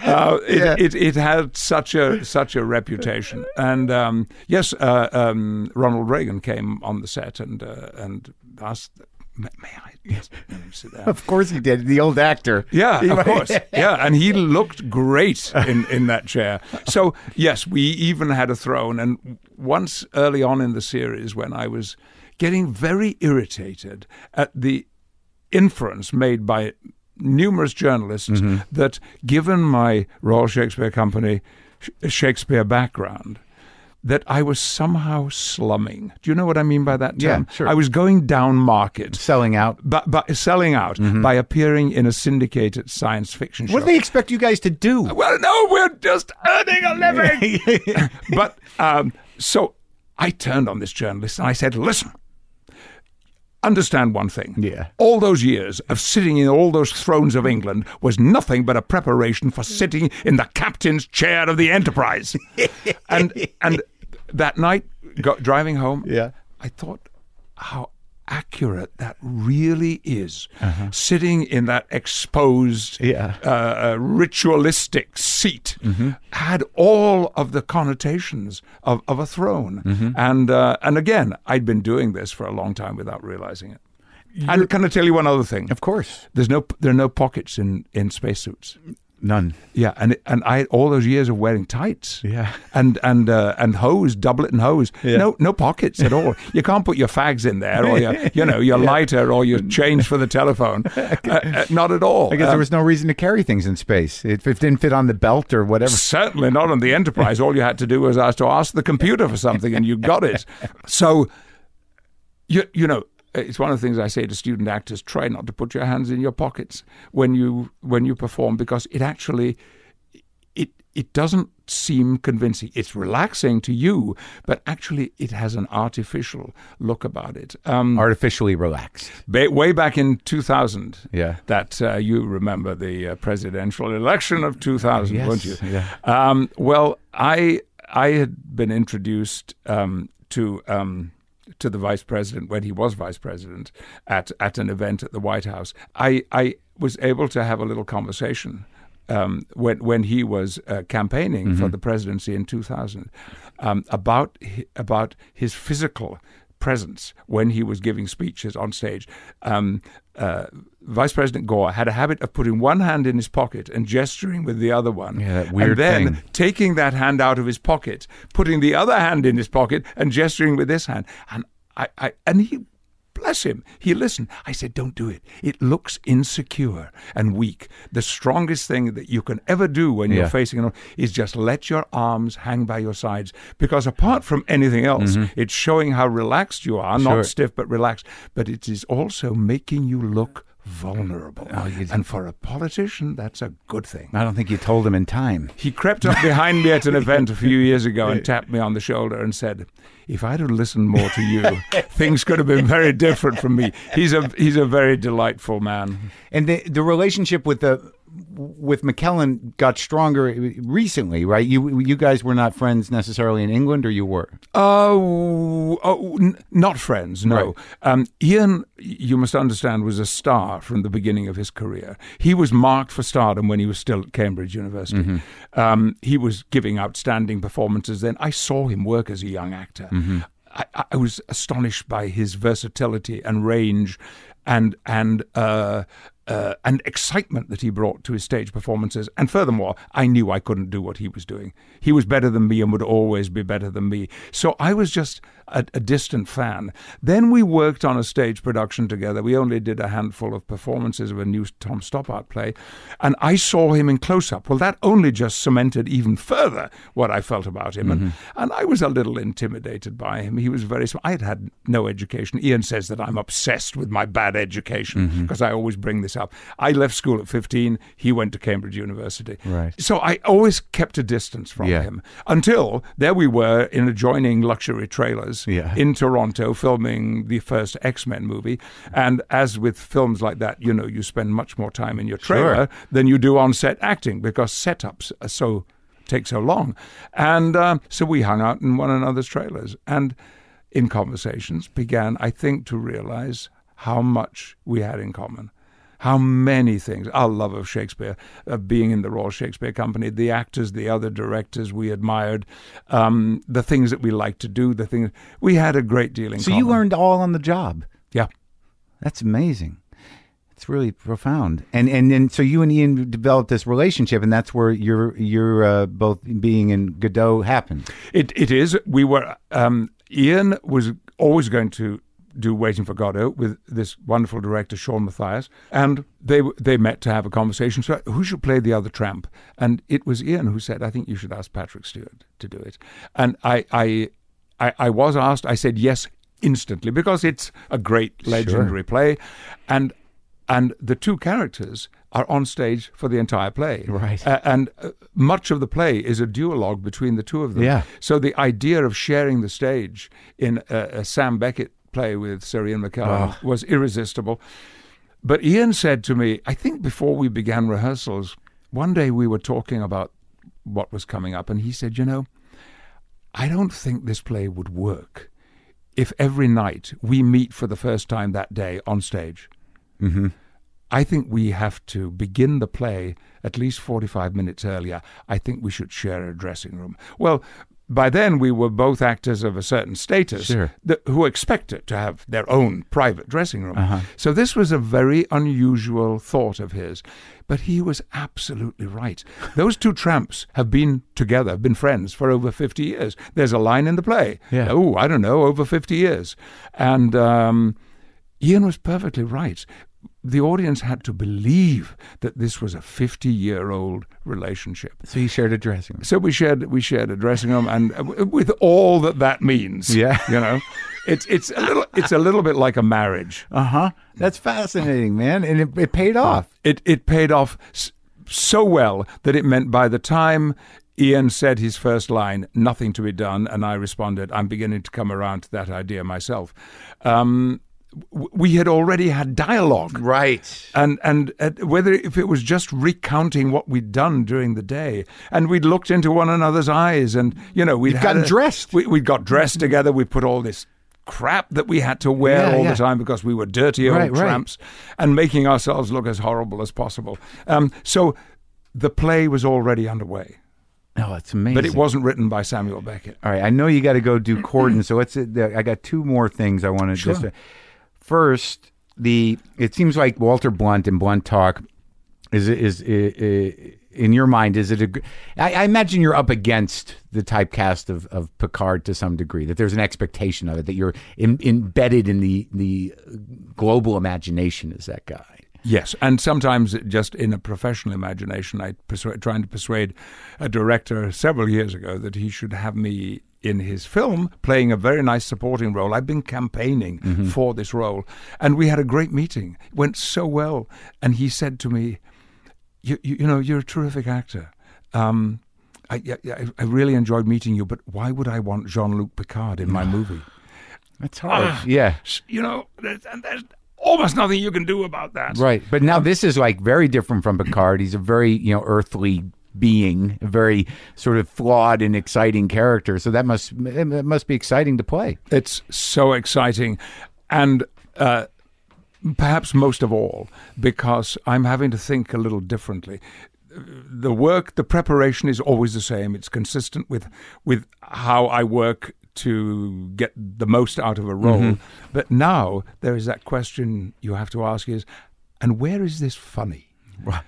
uh, it, yeah. it, it had such a such a reputation. And um, yes, uh, um, Ronald Reagan came on the set and uh, and asked may I just let him sit down? Of course he did. The old actor. Yeah, he of might. course. Yeah, and he looked great in, in that chair. So, yes, we even had a throne. And once early on in the series, when I was getting very irritated at the inference made by numerous journalists mm-hmm. that given my Royal Shakespeare Company sh- Shakespeare background, that I was somehow slumming. Do you know what I mean by that term? Yeah, sure. I was going down market. Selling out. But, but selling out mm-hmm. by appearing in a syndicated science fiction show. What do they expect you guys to do? Well, no, we're just earning a living. But um, so I turned on this journalist and I said, listen, understand one thing. Yeah. All those years of sitting in all those thrones of England was nothing but a preparation for sitting in the captain's chair of the Enterprise. and and that night, go, driving home, yeah. I thought how accurate that really is. Uh-huh. Sitting in that exposed, yeah. uh, ritualistic seat mm-hmm. had all of the connotations of, of a throne. Mm-hmm. And uh, and again, I'd been doing this for a long time without realizing it. You're... And can I tell you one other thing? Of course. There's no there are no pockets in, in spacesuits. None. Yeah, and and I all those years of wearing tights. Yeah, and and uh, and hose, doublet and hose. Yeah. No, no pockets at all. You can't put your fags in there, or your you know your yeah. lighter, or your change for the telephone. uh, uh, not at all. I guess um, there was no reason to carry things in space. It, it didn't fit on the belt or whatever. Certainly not on the Enterprise. All you had to do was ask to ask the computer for something, and you got it. So, you you know. It's one of the things I say to student actors, try not to put your hands in your pockets when you when you perform, because it actually, it it doesn't seem convincing. It's relaxing to you, but actually it has an artificial look about it. Um, Artificially relaxed. Ba- way back in two thousand, yeah. that uh, you remember the uh, presidential election of two thousand, yes. won't you? Yeah. Um, well, I, I had been introduced um, to... Um, to the vice president when he was vice president at, at an event at the White House. I, I was able to have a little conversation um, when when he was uh, campaigning mm-hmm. for the presidency in two thousand um, about about his physical presence when he was giving speeches on stage. Um, uh, Vice President Gore had a habit of putting one hand in his pocket and gesturing with the other one. Yeah, that weird thing. And then taking that hand out of his pocket, putting the other hand in his pocket and gesturing with this hand. And I, I and he, bless him, he listened. I said, don't do it. It looks insecure and weak. The strongest thing that you can ever do when yeah. you're facing an is just let your arms hang by your sides, because apart from anything else, mm-hmm. it's showing how relaxed you are, sure. not stiff but relaxed, but it is also making you look vulnerable. Oh, and for a politician, that's a good thing. I don't think you told him in time. He crept up behind me at an event a few years ago and tapped me on the shoulder and said, if I'd have listened more to you, things could have been very different from me. He's a he's a very delightful man. And the the relationship with the with McKellen got stronger recently, right? You you guys were not friends necessarily in England, or you were? Oh, oh n- not friends, no. Right. Um, Ian, you must understand, was a star from the beginning of his career. He was marked for stardom when he was still at Cambridge University. Mm-hmm. Um, he was giving outstanding performances then. I saw him work as a young actor. Mm-hmm. I, I was astonished by his versatility and range and and uh, uh, and excitement that he brought to his stage performances. And furthermore, I knew I couldn't do what he was doing. He was better than me and would always be better than me. So I was just a, a distant fan. Then we worked on a stage production together. We only did a handful of performances of a new Tom Stoppard play. And I saw him in close-up. Well, that only just cemented even further what I felt about him. Mm-hmm. And, and I was a little intimidated by him. He was very smart. I had had no education. Ian says that I'm obsessed with my bad education because mm-hmm. I always bring this up. I left school at fifteen. He went to Cambridge University. Right. So I always kept a distance from yeah. him until there we were in adjoining luxury trailers yeah. in Toronto filming the first X-Men movie. And as with films like that, you know, you spend much more time in your trailer sure. than you do on set acting, because setups are so take so long. And um, so we hung out in one another's trailers, and in conversations began, I think, to realize how much we had in common, how many things. Our love of Shakespeare, of being in the Royal Shakespeare Company, the actors, the other directors we admired, um, the things that we liked to do, the things. We had a great deal in so common. So you learned all on the job. Yeah. That's amazing. It's really profound. And and then so you and Ian developed this relationship, and that's where your your uh, both being in Godot happened. It it is. We were um, Ian was always going to do Waiting for Godot with this wonderful director, Sean Mathias, and they they met to have a conversation. So who should play the other tramp? And it was Ian who said, I think you should ask Patrick Stewart to do it. And I I I, I was asked. I said yes instantly because it's a great legendary sure. play, and and the two characters are on stage for the entire play. Right. Uh, and uh, much of the play is a duologue between the two of them. Yeah. So the idea of sharing the stage in uh, a Sam Beckett play with Sir Ian McKellen oh. was irresistible. But Ian said to me, I think before we began rehearsals, one day we were talking about what was coming up, and he said, you know, I don't think this play would work if every night we meet for the first time that day on stage. Mm-hmm. I think we have to begin the play at least forty-five minutes earlier. I think we should share a dressing room. Well, by then we were both actors of a certain status sure. that, who expected to have their own private dressing room. Uh-huh. So this was a very unusual thought of his. But he was absolutely right. Those two tramps have been together, been friends for over fifty years. There's a line in the play. Yeah. Oh, I don't know, over fifty years. And um, Ian was perfectly right. The audience had to believe that this was a fifty-year-old relationship. So you shared a dressing room. So we shared we shared a dressing room, and uh, with all that that means. Yeah, you know, it's it's a little it's a little bit like a marriage. Uh huh. That's fascinating, man, and it, it paid off. It it paid off so well that it meant by the time Ian said his first line, "Nothing to be done," and I responded, "I'm beginning to come around to that idea myself." Um, we had already had dialogue. Right. And and uh, whether if it was just recounting what we'd done during the day, and we'd looked into one another's eyes, and, you know, we'd gotten dressed. We, we'd got dressed together. We put all this crap that we had to wear yeah, all yeah. the time because we were dirty old right, tramps right. and making ourselves look as horrible as possible. Um, so the play was already underway. Oh, it's amazing. But it wasn't written by Samuel Beckett. All right. I know you got to go do Corden, so let's, uh, I got two more things I want to sure. just... Uh, First, the it seems like Walter Blunt and Blunt Talk is is, is, is in your mind. Is it a? I, I imagine you're up against the typecast of, of Picard to some degree. That there's an expectation of it. That you're in, embedded in the the global imagination as that guy. Yes, and sometimes just in a professional imagination. I persu- trying to persuade a director several years ago that he should have me in his film, playing a very nice supporting role. I've been campaigning mm-hmm. for this role. And we had a great meeting. It went so well. And he said to me, you, you, you know, you're a terrific actor. Um, I, I, I really enjoyed meeting you, but why would I want Jean-Luc Picard in my movie? That's hard. Ah, yeah. You know, there's, there's almost nothing you can do about that. Right. But now um, this is like very different from Picard. He's a very, you know, earthly being, a very sort of flawed and exciting character, so that must it must be exciting to play. It's so exciting, and uh, perhaps most of all because I'm having to think a little differently. The work, the preparation is always the same. It's consistent with with how I work to get the most out of a role. Mm-hmm. But now there is that question you have to ask is, and where is this funny? Right.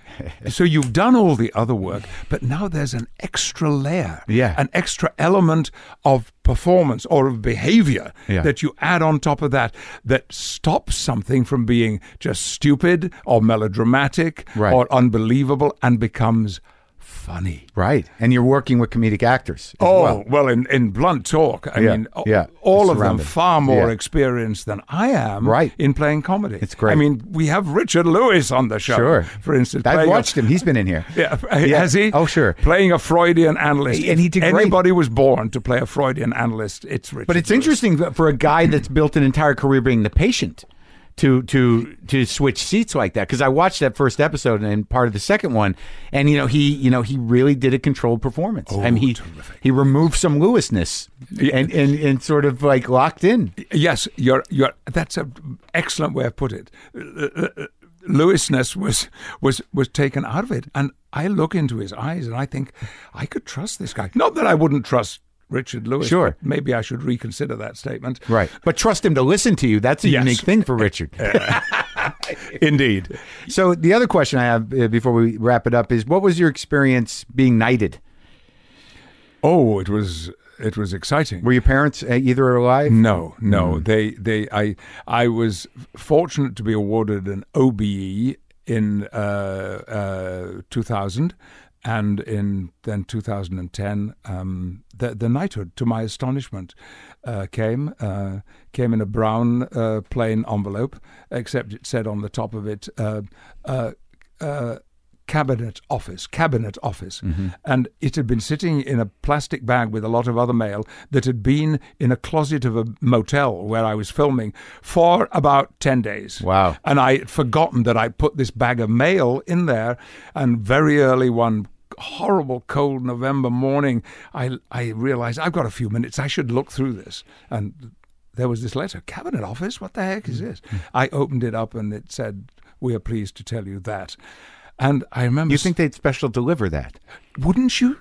So you've done all the other work, but now there's an extra layer, yeah. an extra element of performance or of behavior yeah. that you add on top of that that stops something from being just stupid or melodramatic right. or unbelievable and becomes funny. Right. And you're working with comedic actors. As oh, well, well in, in Blunt Talk, I yeah. mean, yeah. all it's of them far more yeah. experienced than I am right. in playing comedy. It's great. I mean, we have Richard Lewis on the show, sure. for instance. I've watched a, him. He's been in here. Yeah, yeah. Has he? Oh, sure. Playing a Freudian analyst. And he did great. Anybody was born to play a Freudian analyst, it's Richard But it's Lewis. Interesting for a guy that's built an entire career being the patient. To to to switch seats like that, because I watched that first episode and part of the second one, and you know he you know he really did a controlled performance. Oh, I mean he terrific. He removed some Lewisness and, and and sort of like locked in. Yes, you're you're. That's an excellent way of put it. Lewisness was was was taken out of it, and I look into his eyes and I think I could trust this guy. Not that I wouldn't trust Richard Lewis. Sure. Maybe I should reconsider that statement. Right. But trust him to listen to you. That's a yes. unique thing for Richard. Indeed. So the other question I have uh, before we wrap it up is, what was your experience being knighted? Oh, it was... It was exciting. Were your parents either alive? No, no. Mm. They, they. I, I was fortunate to be awarded an O B E in uh, uh, two thousand, and in then two thousand ten, um, the, the knighthood, to my astonishment, uh, came uh, came in a brown uh, plain envelope. Except it said on the top of it, uh, uh, uh, Cabinet Office, Cabinet Office. Mm-hmm. And it had been sitting in a plastic bag with a lot of other mail that had been in a closet of a motel where I was filming for about ten days. Wow. And I had forgotten that I put this bag of mail in there, and very early one horrible cold November morning, I, I realized, I've got a few minutes, I should look through this. And there was this letter, Cabinet Office, what the heck is this? Mm-hmm. I opened it up and it said, we are pleased to tell you that. And I remember... You think they'd special deliver that? Wouldn't you?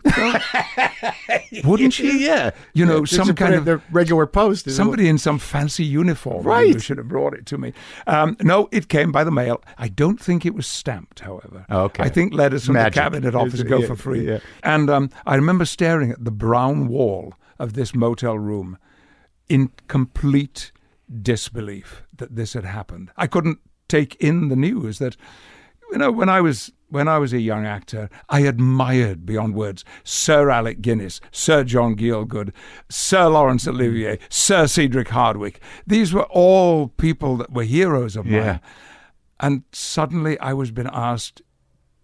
Wouldn't you? Yeah. You know, yeah, some kind of... The regular post. Somebody in some fancy uniform. Right. Who should have brought it to me. Um, no, it came by the mail. I don't think it was stamped, however. Oh, okay. I think letters from Magic. The Cabinet Office go yeah, for free. Yeah. And um, I remember staring at the brown wall of this motel room in complete disbelief that this had happened. I couldn't take in the news that... You know, when I was when I was a young actor, I admired beyond words Sir Alec Guinness, Sir John Gielgud, Sir Laurence Olivier, Sir Cedric Hardwicke. These were all people that were heroes of mine. Yeah. And suddenly I was being asked,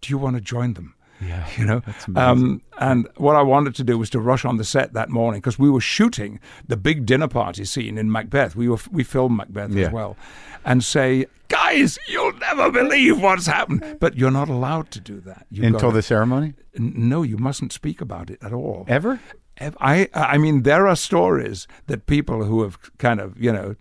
do you want to join them? Yeah, you know, that's um, and what I wanted to do was to rush on the set that morning, because we were shooting the big dinner party scene in Macbeth. We were we filmed Macbeth yeah. as well, and say, guys, you'll never believe what's happened. But you're not allowed to do that. You've Until got, the ceremony? No, you mustn't speak about it at all. Ever? I I mean, there are stories that people who have kind of, you know,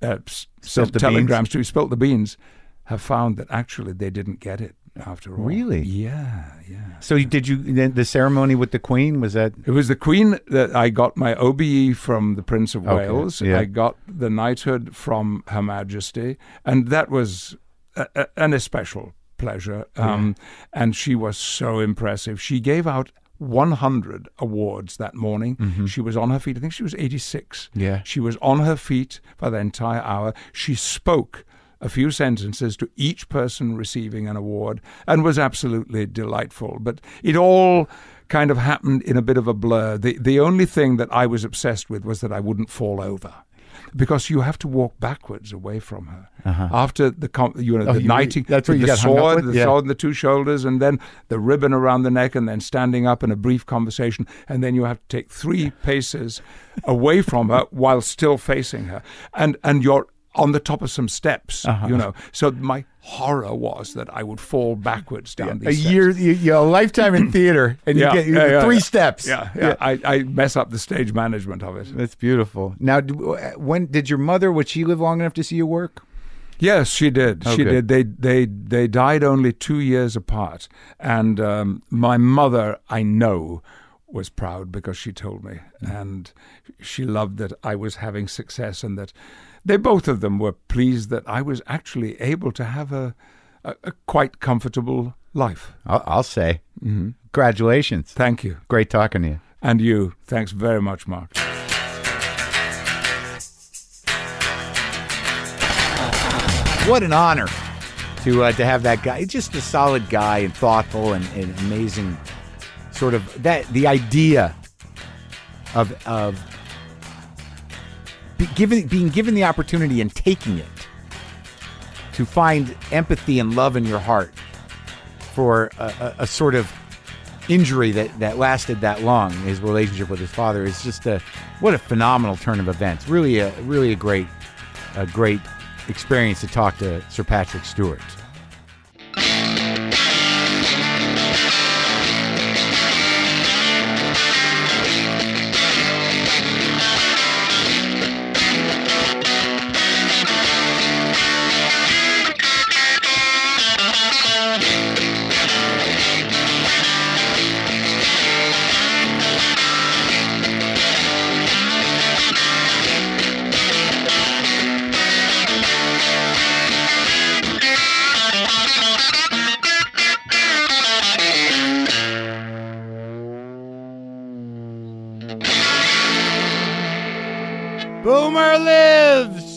uh, sent telegrams to, spilt the beans, have found that actually they didn't get it. After all. Really? Yeah, yeah. So yeah. did you, the, the ceremony with the Queen, was that? It was the Queen that I got my O B E from the Prince of okay. Wales. Yeah. I got the knighthood from Her Majesty. And that was a, a, an especial pleasure. Um, yeah. And she was so impressive. She gave out one hundred awards that morning. Mm-hmm. She was on her feet. I think she was eighty-six. Yeah. She was on her feet for the entire hour. She spoke a few sentences to each person receiving an award, and was absolutely delightful. But it all kind of happened in a bit of a blur. The the only thing that I was obsessed with was that I wouldn't fall over, because you have to walk backwards away from her. Uh-huh. After the, you know, oh, the you, knighting, that's the, the sword, the yeah. sword and the two shoulders, and then the ribbon around the neck, and then standing up in a brief conversation, and then you have to take three paces away from her while still facing her. And, and you're on the top of some steps, uh-huh. you know. So my horror was that I would fall backwards down yeah. these a steps. Year, you, you know, a lifetime in theater, and yeah. you get you yeah, yeah, three yeah. steps. Yeah, yeah. yeah. I, I mess up the stage management of it. That's beautiful. Now, when did your mother, would she live long enough to see you work? Yes, she did. Okay. She did. They they they died only two years apart, and um, my mother, I know, was proud, because she told me, mm-hmm. and she loved that I was having success, and that. They both of them were pleased that I was actually able to have a, a, a quite comfortable life. I'll, I'll say. Mm-hmm. Congratulations. Thank you. Great talking to you. And you. Thanks very much, Mark. What an honor to uh, to have that guy. Just a solid guy, and thoughtful, and, and amazing. Sort of that the idea of of. Be given, being given the opportunity and taking it, to find empathy and love in your heart for a, a, a sort of injury that, that lasted that long, his relationship with his father, is just a, what a phenomenal turn of events. Really a really a great, a great experience to talk to Sir Patrick Stewart. Boomer lives!